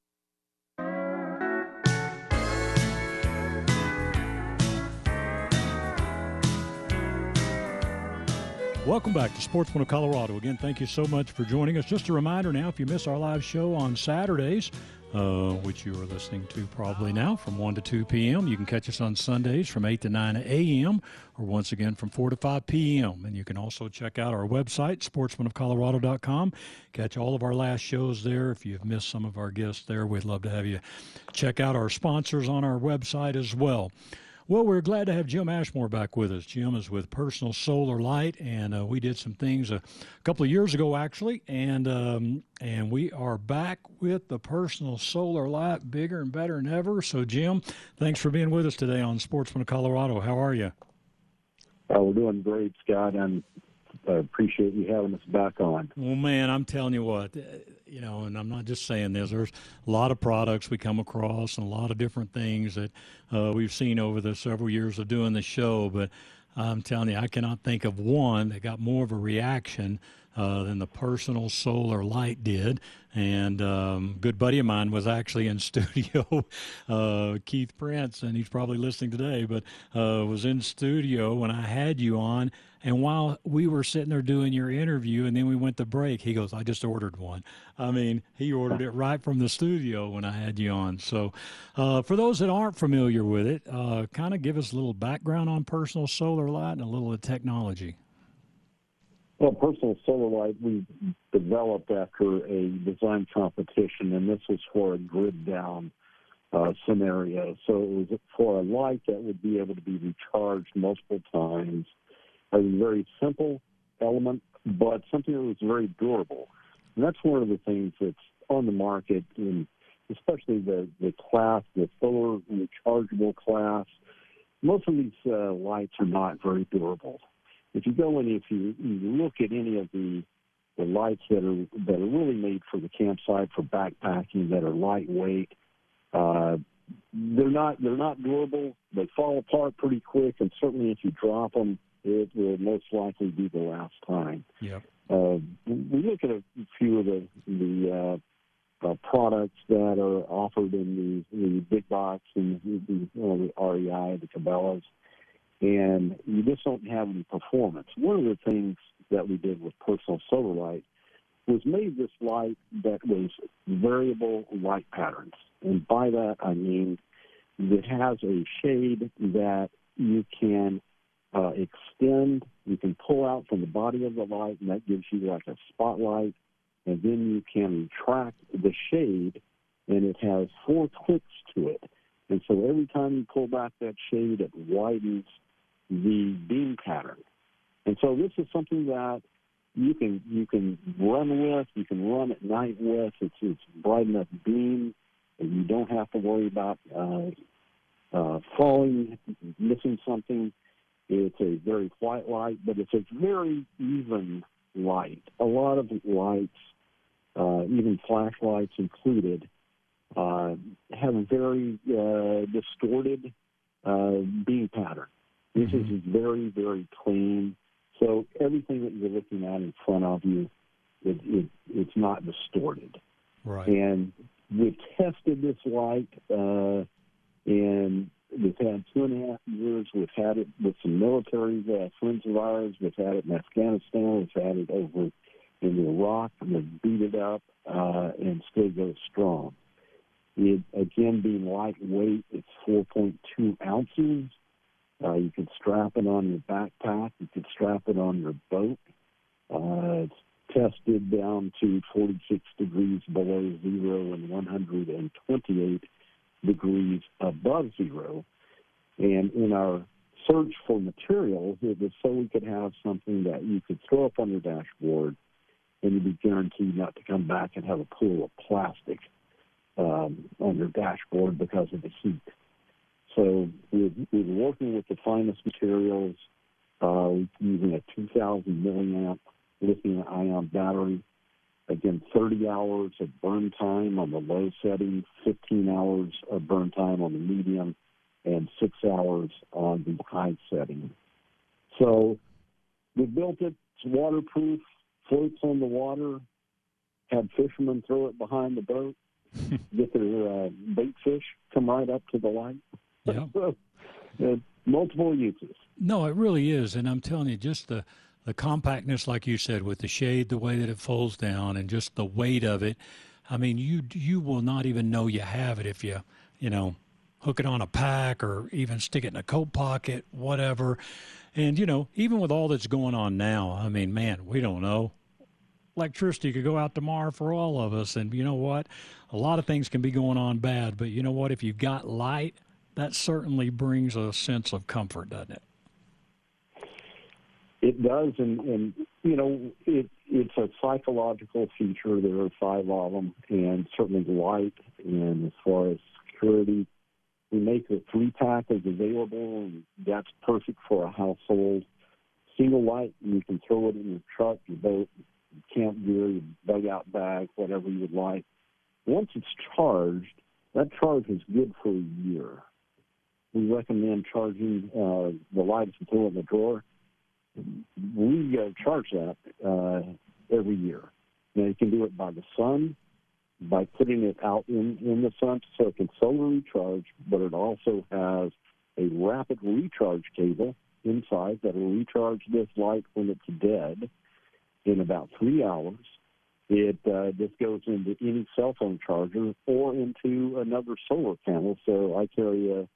Welcome back to Sportsman of Colorado. Again, thank you so much for joining us. Just a reminder now, if you miss our live show on Saturdays, Uh, which you are listening to probably now from one to two p.m. You can catch us on Sundays from eight to nine a.m. or once again from four to five p.m. And you can also check out our website, sportsman of colorado dot com. Catch all of our last shows there. If you've missed some of our guests there, we'd love to have you check out our sponsors on our website as well. Well, we're glad to have Jim Ashmore back with us. Jim is with Personal Solar Light, and uh, we did some things a couple of years ago, actually, and um, and we are back with the Personal Solar Light, bigger and better than ever. So, Jim, thanks for being with us today on Sportsman of Colorado. How are you? Oh, we're doing great, Scott. I'm I appreciate you having us back on. Well, man, I'm telling you what, you know, and I'm not just saying this. There's a lot of products we come across and a lot of different things that uh, we've seen over the several years of doing the show. But I'm telling you, I cannot think of one that got more of a reaction uh, than the Personal Solar Light did. And um, a good buddy of mine was actually in studio, uh, Keith Prince, and he's probably listening today, but uh, was in studio when I had you on. And while we were sitting there doing your interview and then we went to break, he goes, I just ordered one. I mean, he ordered it right from the studio when I had you on. So uh, for those that aren't familiar with it, uh, kind of give us a little background on Personal Solar Light and a little of the technology. Well, Personal Solar Light we developed after a design competition, and this was for a grid-down uh, scenario. So it was for a light that would be able to be recharged multiple times. A very simple element, but something that was very durable. And that's one of the things that's on the market, and especially the, the class, the solar rechargeable class. Most of these uh, lights are not very durable. If you go and if you, you look at any of the, the lights that are that are really made for the campsite, for backpacking, that are lightweight, uh, they're not they're not durable. They fall apart pretty quick, and certainly if you drop them, it will most likely be the last time. Yep. Uh, we look at a few of the, the uh, uh, products that are offered in the, the big box and the, you know, the R E I, the Cabela's, and you just don't have any performance. One of the things that we did with Personal Solar Light was made this light that was variable light patterns. And by that, I mean it has a shade that you can Uh, extend, you can pull out from the body of the light, and that gives you like a spotlight, and then you can retract the shade, and it has four clicks to it. And so every time you pull back that shade, it widens the beam pattern. And so this is something that you can you can run with, you can run at night with. It's, it's bright enough beam, and you don't have to worry about uh, uh, falling, missing something. It's a very white light, but it's a very even light. A lot of lights, uh, even flashlights included, uh, have a very uh, distorted uh, beam pattern. This mm-hmm. is very, very clean. So everything that you're looking at in front of you, it, it, it's not distorted. Right. And we've tested this light uh, and we've had two and a half years. We've had it with some military uh, friends of ours. We've had it in Afghanistan. We've had it over in Iraq. We've beat it up uh, and still goes strong. It, again, being lightweight, it's four point two ounces. Uh, you can strap it on your backpack. You can strap it on your boat. Uh, it's tested down to forty-six degrees below zero and one hundred twenty-eight degrees above zero, and in our search for materials, it was so we could have something that you could throw up on your dashboard and you'd be guaranteed not to come back and have a pool of plastic um, on your dashboard because of the heat. So we're, we're working with the finest materials, uh, using a two thousand milliamp lithium-ion battery. Again, thirty hours of burn time on the low setting, fifteen hours of burn time on the medium, and six hours on the high setting. So we built it. It's waterproof, floats on the water, had fishermen throw it behind the boat, get their uh, bait fish, come right up to the light. Yeah. So, uh, multiple uses. No, it really is, and I'm telling you, just the The compactness, like you said, with the shade, the way that it folds down, and just the weight of it. I mean, you you will not even know you have it if you, you know, hook it on a pack or even stick it in a coat pocket, whatever. And, you know, even with all that's going on now, I mean, man, we don't know. Electricity could go out tomorrow for all of us. And you know what? A lot of things can be going on bad. But you know what? If you've got light, that certainly brings a sense of comfort, doesn't it? It does, and, and you know, it, it's a psychological feature. There are five of them, and certainly light, and as far as security, we make a three-pack that's available, and that's perfect for a household. single light, and you can throw it in your truck, your boat, your camp gear, your dugout bag, whatever you would like. Once it's charged, that charge is good for a year. We recommend charging uh, the lights and throw in the drawer. We uh, charge that uh, every year. Now, you can do it by the sun, by putting it out in, in the sun so it can solar recharge, but it also has a rapid recharge cable inside that will recharge this light when it's dead in about three hours. It uh, this goes into any cell phone charger or into another solar panel. So I carry a,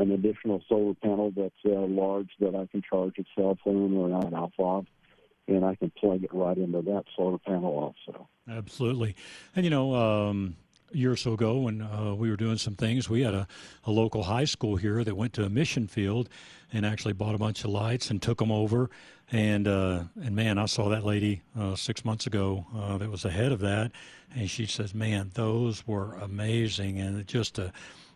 an additional solar panel that's uh, large that I can charge a cell phone or an off of, and I can plug it right into that solar panel also. Absolutely. And, you know, um, a year or so ago when uh, we were doing some things, we had a, a local high school here that went to a mission field and actually bought a bunch of lights and took them over. And, uh, and man, I saw that lady uh, six months ago uh, that was the head of that, and she says, man, those were amazing, and just a,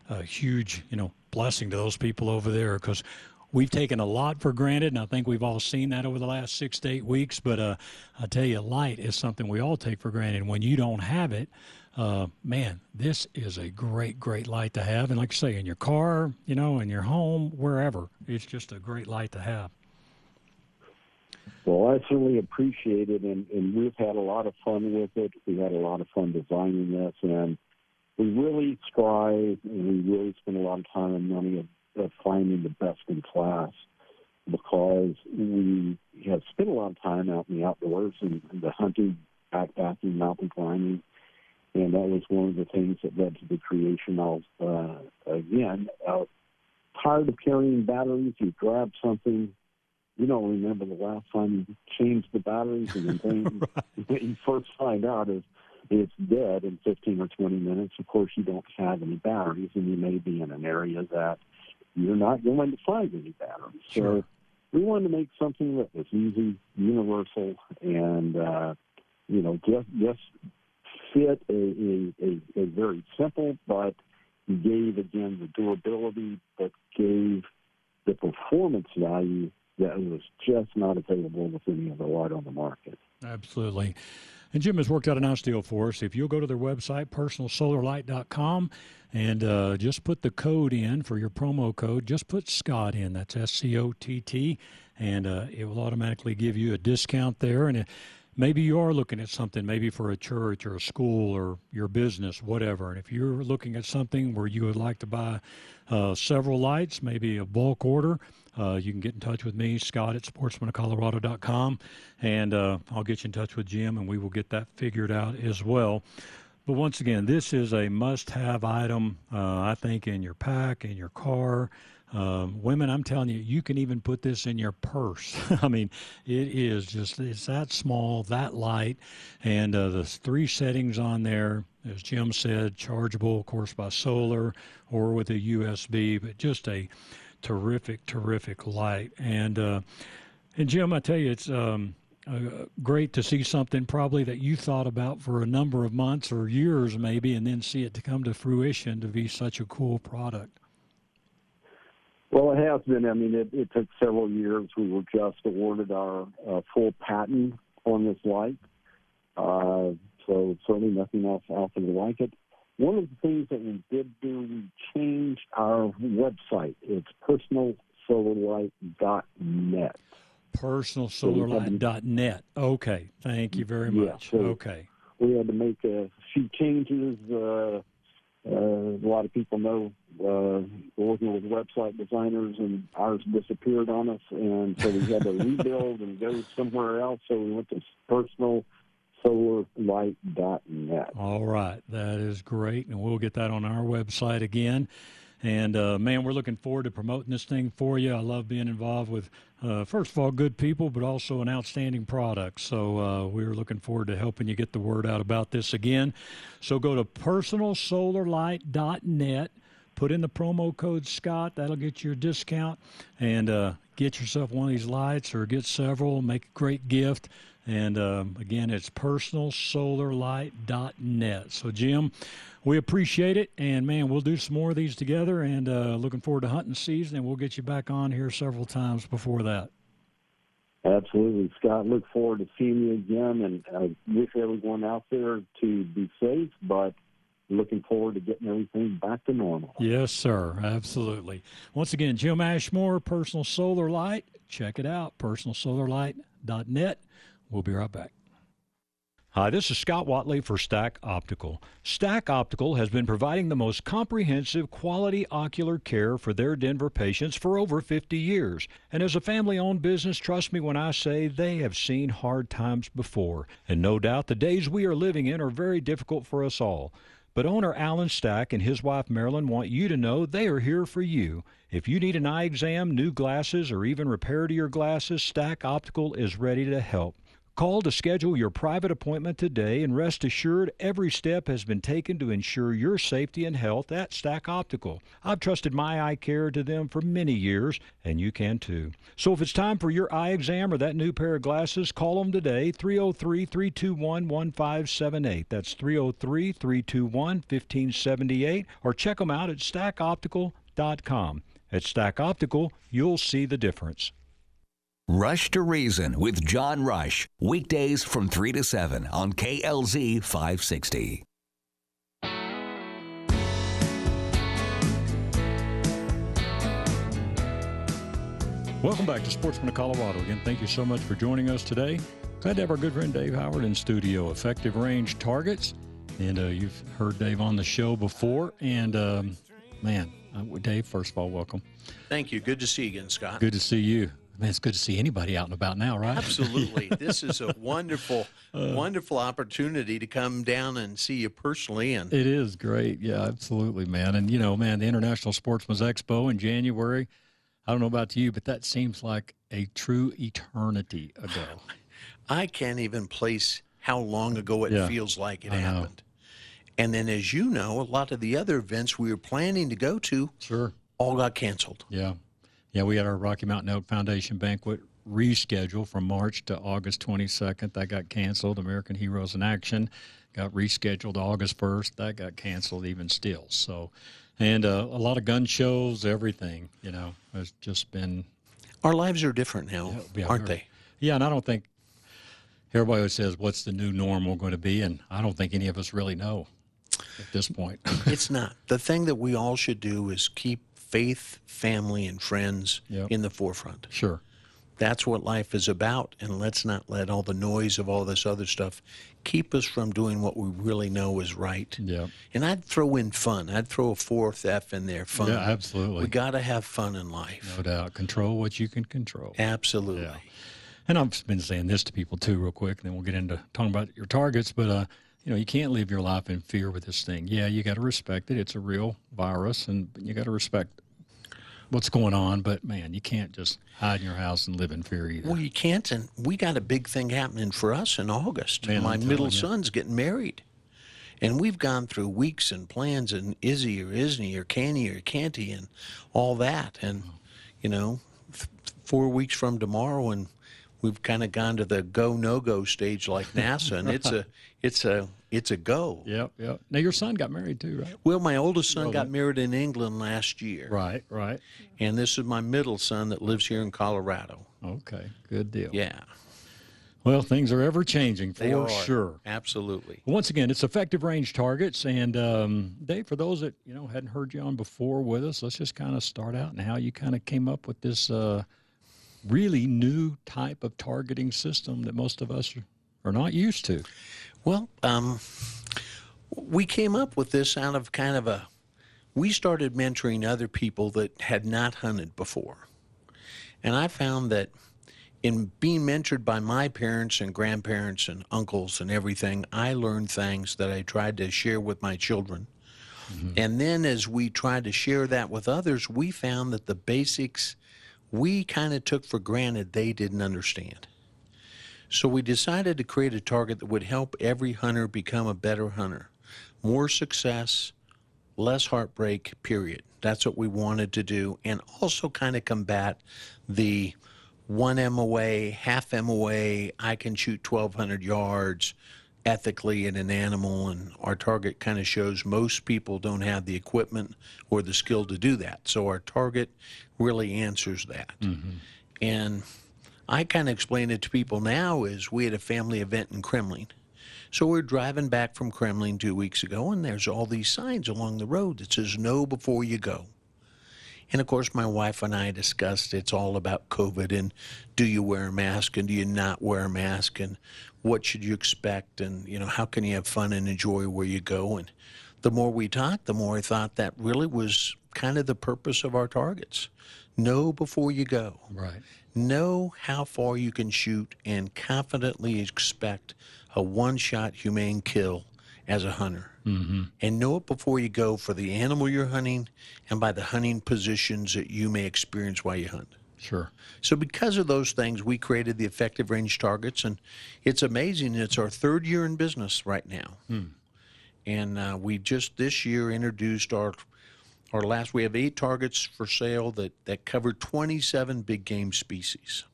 a huge, you know, blessing to those people over there, because we've taken a lot for granted, and I think we've all seen that over the last six to eight weeks. But uh, I tell you, light is something we all take for granted. When you don't have it, uh, man, this is a great, great light to have. And like you say, in your car, you know, in your home, wherever, it's just a great light to have. Well, I certainly appreciate it, and, and we've had a lot of fun with it. We had a lot of fun designing this, and we really strive, and we really spend a lot of time and money on of finding the best in class, because we have spent a lot of time out in the outdoors and the hunting, backpacking, mountain climbing, and that was one of the things that led to the creation of, uh, again, uh, tired of carrying batteries. You grab something, you don't remember the last time you changed the batteries, and the thing right. you first find out is it's dead in fifteen or twenty minutes. Of course, you don't have any batteries, and you may be in an area that you're not going to find any batteries. Sure. So we wanted to make something that was easy, universal, and, uh, you know, just, just fit a, a, a very simple, but gave, again, the durability, but gave the performance value that was just not available with any other light on the market. Absolutely. And Jim has worked out a nice deal for us. If you'll go to their website, Personal Solar Light dot com, and uh, just put the code in for your promo code. Just put Scott in. That's S C O T T, and uh, it will automatically give you a discount there. And it, maybe you are looking at something, maybe for a church or a school or your business, whatever. And if you're looking at something where you would like to buy uh, several lights, maybe a bulk order, Uh, you can get in touch with me, Scott, at sportsman of colorado dot com, and uh, I'll get you in touch with Jim, and we will get that figured out as well. But once again, this is a must-have item, uh, I think, in your pack, in your car. Um, women, I'm telling you, you can even put this in your purse. I mean, it is just, it's that small, that light, and uh, the three settings on there, as Jim said, chargeable, of course, by solar or with a U S B, but just a terrific, terrific light. And uh, and Jim, I tell you, it's um, uh, great to see something probably that you thought about for a number of months or years maybe, and then see it to come to fruition to be such a cool product. Well, it has been. I mean, it, it took several years. We were just awarded our uh, full patent on this light, uh, so certainly nothing else out there like it. One of the things that we did do, we changed our website. It's personal solar light dot net. personal solar light dot net. Okay. Thank you very much. Yeah, so okay. We had to make a few changes. Uh, uh, a lot of people know uh, working with website designers, and ours disappeared on us, and so we had to rebuild and go somewhere else. So we went to personal. solar light dot net. All right. That is great. And we'll get that on our website again. And, uh, man, we're looking forward to promoting this thing for you. I love being involved with, uh, first of all, good people, but also an outstanding product. So uh, we're looking forward to helping you get the word out about this again. So go to personal solar light dot net. Put in the promo code Scott. That'll get you a discount. And uh, get yourself one of these lights, or get several. Make a great gift. And, um, again, it's personal solar light dot net. So, Jim, we appreciate it. And, man, we'll do some more of these together. And uh, looking forward to hunting season. And we'll get you back on here several times before that. Absolutely, Scott. Look forward to seeing you again, and I wish everyone out there to be safe, but looking forward to getting everything back to normal. Yes, sir. Absolutely. Once again, Jim Ashmore, Personal Solar Light. Check it out, Personal Solar Light dot net. We'll be right back. Hi, this is Scott Whatley for Stack Optical. Stack Optical has been providing the most comprehensive quality ocular care for their Denver patients for over fifty years. And as a family-owned business, trust me when I say they have seen hard times before. And no doubt the days we are living in are very difficult for us all. But owner Alan Stack and his wife Marilyn want you to know they are here for you. If you need an eye exam, new glasses, or even repair to your glasses, Stack Optical is ready to help. Call to schedule your private appointment today, and rest assured every step has been taken to ensure your safety and health at Stack Optical. I've trusted my eye care to them for many years, and you can too. So if it's time for your eye exam or that new pair of glasses, call them today, three oh three, three two one, one five seven eight. That's three oh three, three two one, one five seven eight, or check them out at stack optical dot com. At Stack Optical, you'll see the difference. Rush to Reason with John Rush, weekdays from three to seven on K L Z five sixty. Welcome back to Sportsman of Colorado. Again, thank you so much for joining us today. Glad to have our good friend Dave Howard in studio, Effective Range Targets. And uh, you've heard Dave on the show before. And, um, man, uh, Dave, first of all, welcome. Thank you. Good to see you again, Scott. Good to see you. Man, it's good to see anybody out and about now, right? Absolutely. This is a wonderful, uh, wonderful opportunity to come down and see you personally. And it is great. Yeah, absolutely, man. And, you know, man, the International Sportsman's Expo in January, I don't know about you, but that seems like a true eternity ago. I can't even place how long ago it yeah, feels like it I happened. Know. And then, as you know, a lot of the other events we were planning to go to sure, all got canceled. Yeah. Yeah, we had our Rocky Mountain Elk Foundation banquet rescheduled from March to August twenty-second. That got canceled. American Heroes in Action got rescheduled August first. That got canceled even still. So, and uh, a lot of gun shows, everything, you know, has just been. Our lives are different now, yeah, aren't they? Yeah, and I don't think everybody always says, what's the new normal going to be? And I don't think any of us really know at this point. It's not. The thing that we all should do is keep faith, family, and friends yep, in the forefront. Sure. That's what life is about, and let's not let all the noise of all this other stuff keep us from doing what we really know is right. Yeah. And I'd throw in fun. I'd throw a fourth F in there, fun. Yeah, absolutely. We got to have fun in life. No doubt. Control what you can control. Absolutely. Yeah. And I've been saying this to people, too, real quick, and then we'll get into talking about your targets, but uh, you know, you can't live your life in fear with this thing. Yeah, you got to respect it. It's a real virus, and you got to respect what's going on. But, man, you can't just hide in your house and live in fear either. Well, you can't, and we got a big thing happening for us in August. Man, My middle son's getting married, and we've gone through weeks and plans and is he or isn't he or can he or can't he and all that. And, you know, th- four weeks from tomorrow and we've kind of gone to the go no go stage like NASA, and it's a it's a it's a go. Yep, yep. Now your son got married too, right? Well, my oldest son oh, got married in England last year. Right, right. And this is my middle son that lives here in Colorado. Okay, good deal. Yeah. Well, things are ever changing for they are, sure. Absolutely. Once again, it's Effective Range Targets, and um, Dave, for those that you know hadn't heard you on before with us, let's just kind of start out and how you kind of came up with this. Uh, really new type of targeting system that most of us are not used to. Well, um, we came up with this out of kind of a, we started mentoring other people that had not hunted before. And I found that in being mentored by my parents and grandparents and uncles and everything, I learned things that I tried to share with my children. Mm-hmm. And then as we tried to share that with others, we found that the basics we kind of took for granted they didn't understand. So we decided to create a target that would help every hunter become a better hunter. More success, less heartbreak, period. That's what we wanted to do, and also kind of combat the one M O A, half M O A, I can shoot twelve hundred yards ethically in an animal, and our target kind of shows most people don't have the equipment or the skill to do that. So our target really answers that. Mm-hmm. And I kind of explain it to people now is we had a family event in Kremlin. So we're driving back from Kremlin two weeks ago, and there's all these signs along the road that says, no before you go. And, of course, my wife and I discussed it's all about COVID and do you wear a mask and do you not wear a mask and what should you expect and, you know, how can you have fun and enjoy where you go. And the more we talked, the more I thought that really was kind of the purpose of our targets. Know before you go. Right. Know how far you can shoot and confidently expect a one-shot humane kill as a hunter. Mm-hmm. And know it before you go for the animal you're hunting and by the hunting positions that you may experience while you hunt. Sure. So because of those things, we created the Effective Range Targets, and it's amazing. It's our third year in business right now. Mm. And uh, we just this year introduced our our last, we have eight targets for sale that, that cover twenty-seven big game species.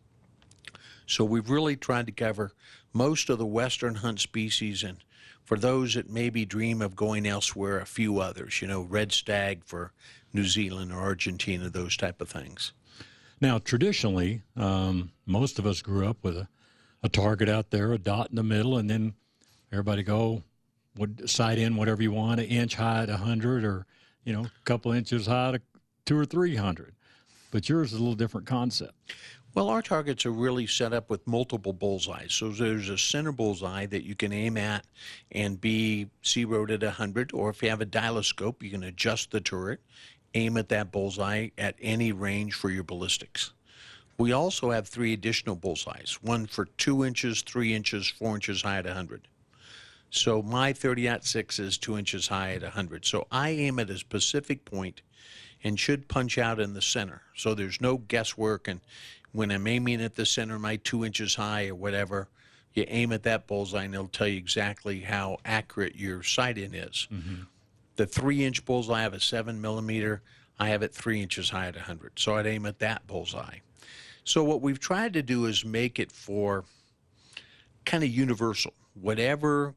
So we've really tried to cover most of the western hunt species, and for those that maybe dream of going elsewhere, a few others, you know, red stag for New Zealand or Argentina, those type of things. Now, traditionally, um, most of us grew up with a, a target out there, a dot in the middle, and then everybody go would sight in whatever you want, an inch high at one hundred or, you know, a couple inches high to two or three hundred. But yours is a little different concept. Well, our targets are really set up with multiple bullseyes. So there's a center bullseye that you can aim at and be zeroed at one hundred, or if you have a dialoscope, you can adjust the turret, aim at that bullseye at any range for your ballistics. We also have three additional bullseyes, one for two inches, three inches, four inches high at one hundred. So my thirty aught six is two inches high at one hundred. So I aim at a specific point and should punch out in the center. So there's no guesswork, and when I'm aiming at the center, my two inches high or whatever, you aim at that bullseye and it'll tell you exactly how accurate your sight-in is. Mm-hmm. The three-inch bullseye, I have a seven millimeter. I have it three inches high at one hundred. So I'd aim at that bullseye. So what we've tried to do is make it for kind of universal. Whatever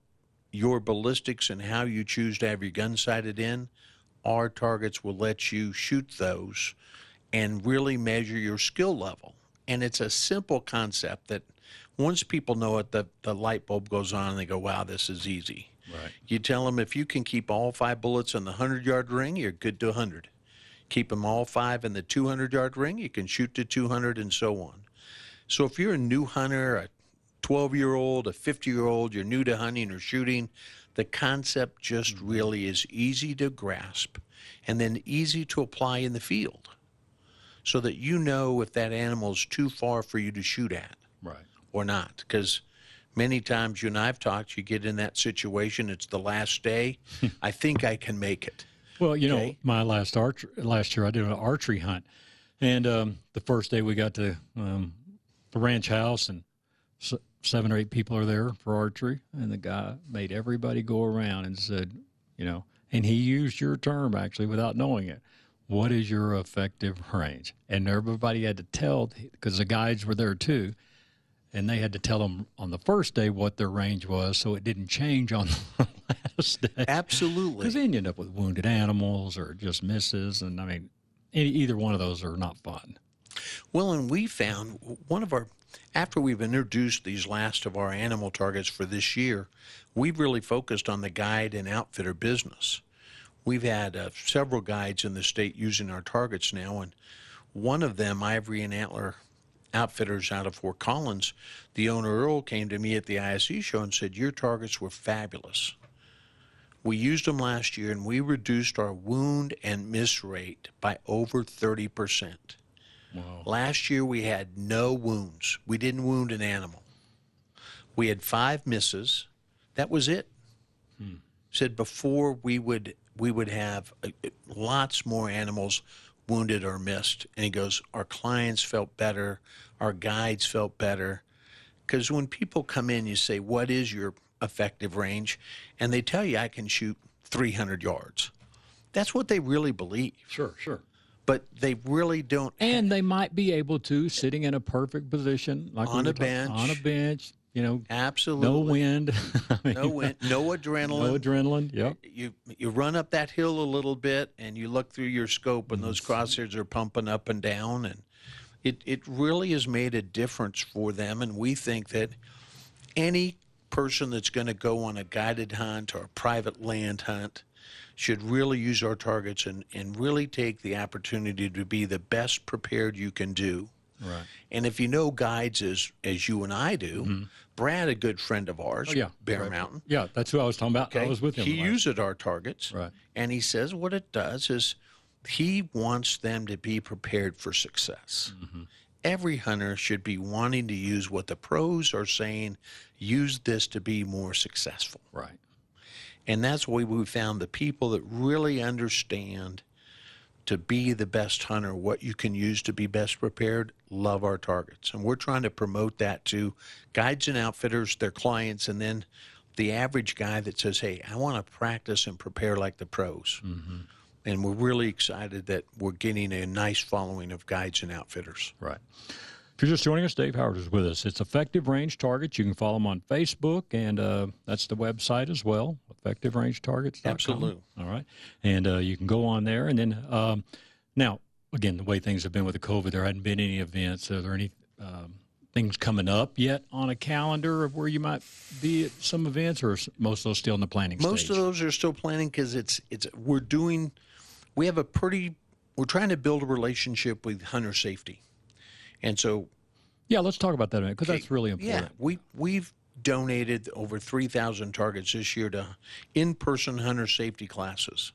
your ballistics and how you choose to have your gun sighted in, our targets will let you shoot those and really measure your skill level. And it's a simple concept that once people know it, the, the light bulb goes on and they go, wow, this is easy. Right. You tell them if you can keep all five bullets in the hundred-yard ring, you're good to one hundred. Keep them all five in the two hundred yard ring, you can shoot to two hundred and so on. So if you're a new hunter, a twelve-year-old, a fifty-year-old, you're new to hunting or shooting, the concept just mm-hmm. really is easy to grasp and then easy to apply in the field, so that you know if that animal's too far for you to shoot at right. or not. Because many times you and I have talked, you get in that situation, it's the last day, I think I can make it. Well, you okay? know, my last arch last year I did an archery hunt, and um, the first day we got to um, the ranch house, and s seven or eight people are there for archery, and the guy made everybody go around and said, you know, and he used your term actually without knowing it. What is your effective range? And everybody had to tell, because the guides were there too, and they had to tell them on the first day what their range was, so it didn't change on the last day. Absolutely. Because then you end up with wounded animals or just misses, and I mean, any, either one of those are not fun. Well, and we found one of our, after we've introduced these last of our animal targets for this year, we've really focused on the guide and outfitter business. We've had uh, several guides in the state using our targets now, and one of them, Ivory and Antler Outfitters out of Fort Collins, the owner, Earl, came to me at the I S E show and said, your targets were fabulous. We used them last year, and we reduced our wound and miss rate by over thirty percent. Wow. Last year, we had no wounds. We didn't wound an animal. We had five misses. That was it. Hmm. Said before we would... we would have lots more animals wounded or missed. And he goes, our clients felt better, our guides felt better. Because when people come in, you say, what is your effective range? And they tell you, I can shoot three hundred yards. That's what they really believe. Sure, sure. But they really don't. And they might be able to, sitting in a perfect position. Like on a bench. On a bench. You know, absolutely no wind, I mean, no wind, no adrenaline, no adrenaline. Yep. You you run up that hill a little bit, and you look through your scope, and those crosshairs are pumping up and down, and It, it really has made a difference for them, and we think that any person that's going to go on a guided hunt or a private land hunt should really use our targets and, and really take the opportunity to be the best prepared you can do. Right. And if you know guides as, as you and I do, mm-hmm. Brad, a good friend of ours, oh, yeah. Bear right. Mountain. Yeah, that's who I was talking about. Okay. I was with him. He right. uses our targets, right. and he says what it does is he wants them to be prepared for success. Mm-hmm. Every hunter should be wanting to use what the pros are saying, use this to be more successful. Right. And that's why we found the people that really understand to be the best hunter, what you can use to be best prepared, love our targets. And we're trying to promote that to guides and outfitters, their clients, and then the average guy that says, hey, I want to practice and prepare like the pros. Mm-hmm. And we're really excited that we're getting a nice following of guides and outfitters. Right. If you're just joining us, Dave Howard is with us. It's Effective Range Targets. You can follow them on Facebook, and uh, that's the website as well, effective range targets dot com. Absolutely. All right. And uh, you can go on there. And then, um, now, again, the way things have been with the COVID, there hadn't been any events. Are there any um, things coming up yet on a calendar of where you might be at some events, or are most of those still in the planning stage? Most of those are still planning because it's, it's, we're doing, we have a pretty, we're trying to build a relationship with hunter safety. And so, yeah, let's talk about that a minute, because that's really important. Yeah, we, we've donated over three thousand targets this year to in-person hunter safety classes.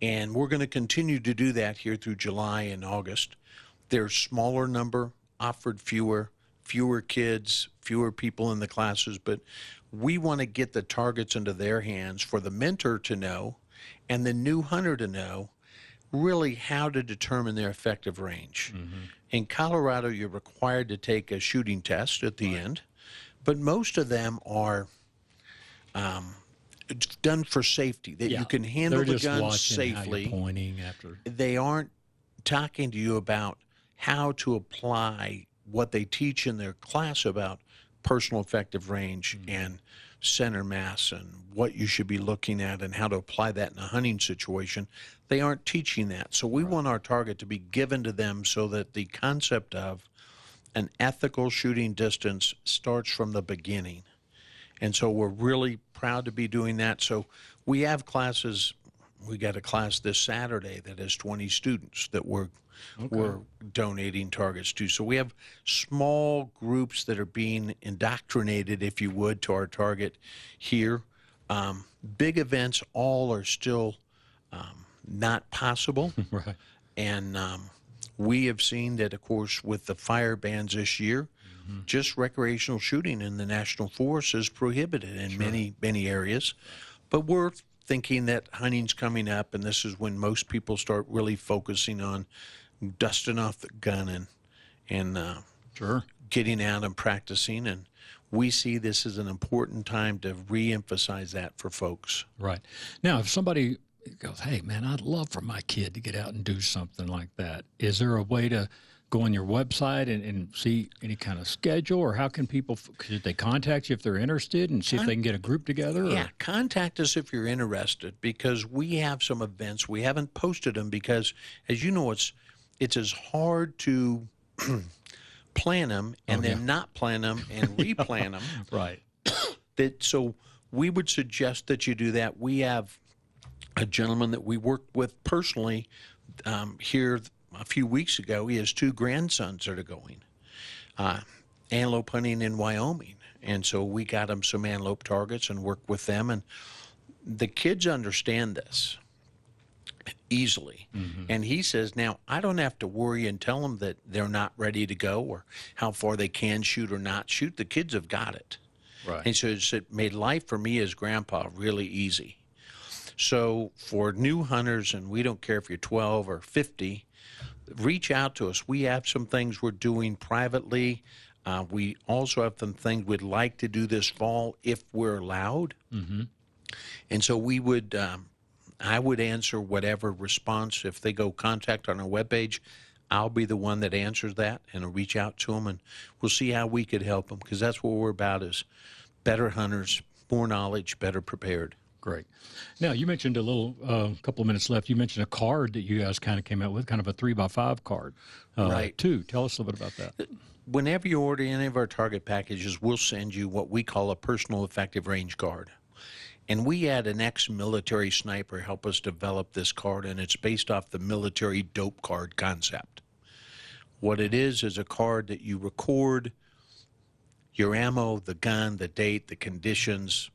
And we're going to continue to do that here through July and August. They're smaller number, offered fewer, fewer kids, fewer people in the classes. But we want to get the targets into their hands for the mentor to know and the new hunter to know really how to determine their effective range. Mm-hmm. In Colorado, you're required to take a shooting test at the right. end, but most of them are um, done for safety, that yeah. you can handle They're the gun safely. How you're pointing after. They aren't talking to you about how to apply what they teach in their class about personal effective range mm-hmm. and center mass and what you should be looking at and how to apply that in a hunting situation. They aren't teaching that. So we right. want our target to be given to them so that the concept of an ethical shooting distance starts from the beginning. And so we're really proud to be doing that. So we have classes. We got a class this Saturday that has twenty students that we're, okay. we're donating targets to. So we have small groups that are being indoctrinated, if you would, to our target here. Um, big events all are still um, not possible. Right. And um, we have seen that, of course, with the fire bans this year, mm-hmm. just recreational shooting in the National Forest is prohibited in sure. many, many areas. But we're thinking that hunting's coming up, and this is when most people start really focusing on dusting off the gun and and uh, sure. getting out and practicing. And we see this as an important time to reemphasize that for folks. Right. Now, if somebody goes, hey, man, I'd love for my kid to get out and do something like that, is there a way to go on your website and, and see any kind of schedule, or how can people, should they contact you if they're interested and see if they can get a group together? Or? Yeah, contact us if you're interested, because we have some events. We haven't posted them because, as you know, it's it's as hard to plan them and oh, then yeah. not plan them and replan them. Right. That, so we would suggest that you do that. We have a gentleman that we work with personally um, here a few weeks ago. He has two grandsons that are going uh, antelope hunting in Wyoming, and so we got him some antelope targets and worked with them. And the kids understand this easily. Mm-hmm. And he says, now I don't have to worry and tell them that they're not ready to go or how far they can shoot or not shoot. The kids have got it. Right. And so it's, it made life for me as grandpa really easy. So for new hunters, and we don't care if you're twelve or fifty, reach out to us. We have some things we're doing privately. Uh, we also have some things we'd like to do this fall if we're allowed. Mm-hmm. And so we would, um, I would answer whatever response. If they go contact on our webpage, I'll be the one that answers that, and I'll reach out to them, and we'll see how we could help them, because that's what we're about, is better hunters, more knowledge, better prepared. Great. Now, you mentioned a little, uh, couple of minutes left, you mentioned a card that you guys kind of came out with, kind of a three by five card. Uh, right. Too. Tell us a little bit about that. Whenever you order any of our target packages, we'll send you what we call a personal effective range card. And we had an ex-military sniper help us develop this card, and it's based off the military dope card concept. What it is is a card that you record your ammo, the gun, the date, the conditions,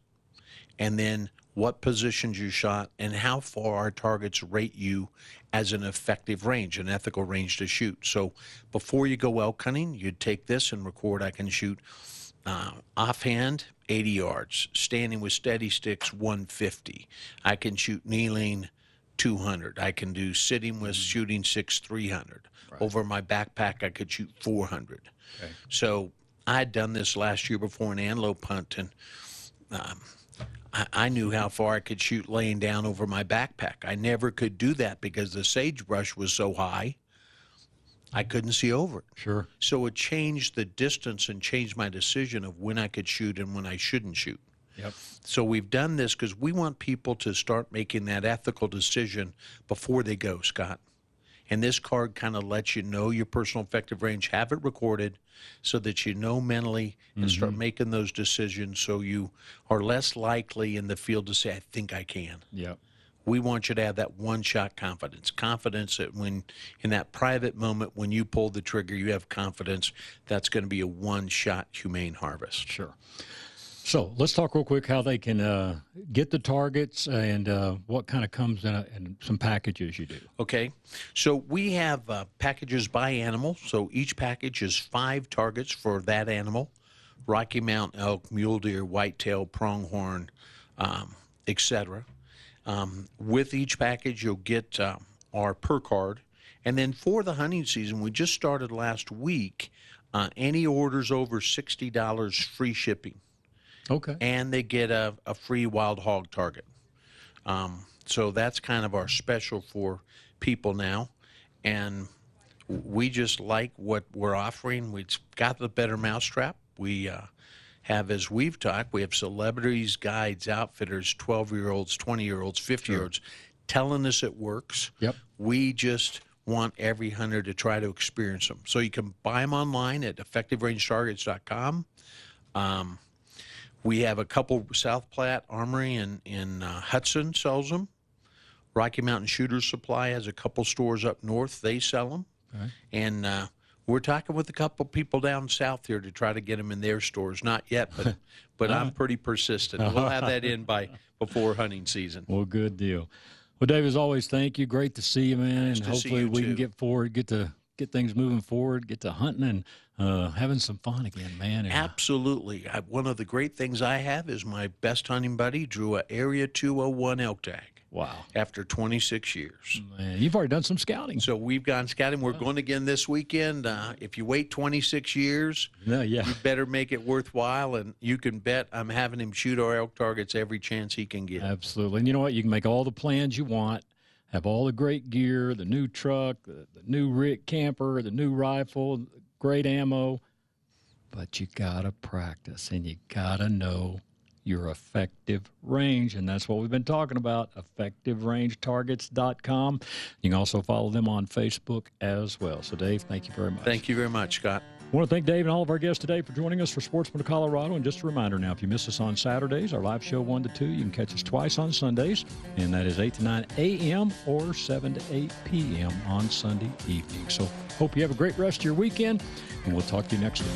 and then what positions you shot and how far our targets rate you as an effective range, an ethical range to shoot. So before you go elk hunting, you'd take this and record, I can shoot uh, offhand eighty yards, standing with steady sticks one fifty. I can shoot kneeling two hundred. I can do sitting with shooting six three hundred. Right. Over my backpack, I could shoot four hundred. Okay. So I had done this last year before an antelope hunt, and um, I, I knew how far I could shoot laying down over my backpack. I never could do that because the sagebrush was so high, I couldn't see over it. Sure. So it changed the distance and changed my decision of when I could shoot and when I shouldn't shoot. Yep. So we've done this because we want people to start making that ethical decision before they go, Scott. And this card kind of lets you know your personal effective range, have it recorded so that you know mentally and mm-hmm. start making those decisions so you are less likely in the field to say, I think I can. Yep. We want you to have that one-shot confidence, confidence that when in that private moment when you pull the trigger, you have confidence that's going to be a one-shot humane harvest. Sure. So let's talk real quick how they can uh, get the targets and uh, what kind of comes in, a, in some packages you do. Okay. So we have uh, packages by animal. So each package is five targets for that animal: Rocky Mountain elk, mule deer, whitetail, pronghorn, um, et cetera. Um, with each package, you'll get uh, our per card. And then for the hunting season, we just started last week, uh, any orders over sixty dollars free shipping. Okay. And they get a, a free wild hog target. Um, so that's kind of our special for people now. And we just like what we're offering. We've got the better mousetrap. We uh, have, as we've talked, we have celebrities, guides, outfitters, twelve-year-olds, twenty-year-olds, fifty-year-olds sure. telling us it works. Yep. We just want every hunter to try to experience them. So you can buy them online at effective range targets dot com. Um, We have a couple, South Platte Armory in, in uh, Hudson sells them. Rocky Mountain Shooter Supply has a couple stores up north. They sell them. Okay. And uh, we're talking with a couple people down south here to try to get them in their stores. Not yet, but but I'm pretty persistent. We'll have that in by before hunting season. Well, good deal. Well, Dave, as always, thank you. Great to see you, man. Nice and hopefully we too. can get forward, get to get things moving forward, get to hunting and uh, having some fun again, man. And absolutely. I, one of the great things I have is my best hunting buddy drew a Area two oh one elk tag. Wow. After twenty-six years. Man, you've already done some scouting. So we've gone scouting. We're wow. going again this weekend. Uh, if you wait twenty-six years, no, yeah. you better make it worthwhile, and you can bet I'm having him shoot our elk targets every chance he can get. Absolutely. And you know what? You can make all the plans you want. Have all the great gear, the new truck, the, the new rig camper, the new rifle, great ammo. But you got to practice, and you got to know your effective range, and that's what we've been talking about, effective range targets dot com. You can also follow them on Facebook as well. So, Dave, thank you very much. Thank you very much, Scott. I want to thank Dave and all of our guests today for joining us for Sportsman of Colorado. And just a reminder now, if you miss us on Saturdays, our live show one to two, you can catch us twice on Sundays, and that is eight to nine a m or seven to eight p m on Sunday evening. So hope you have a great rest of your weekend, and we'll talk to you next week.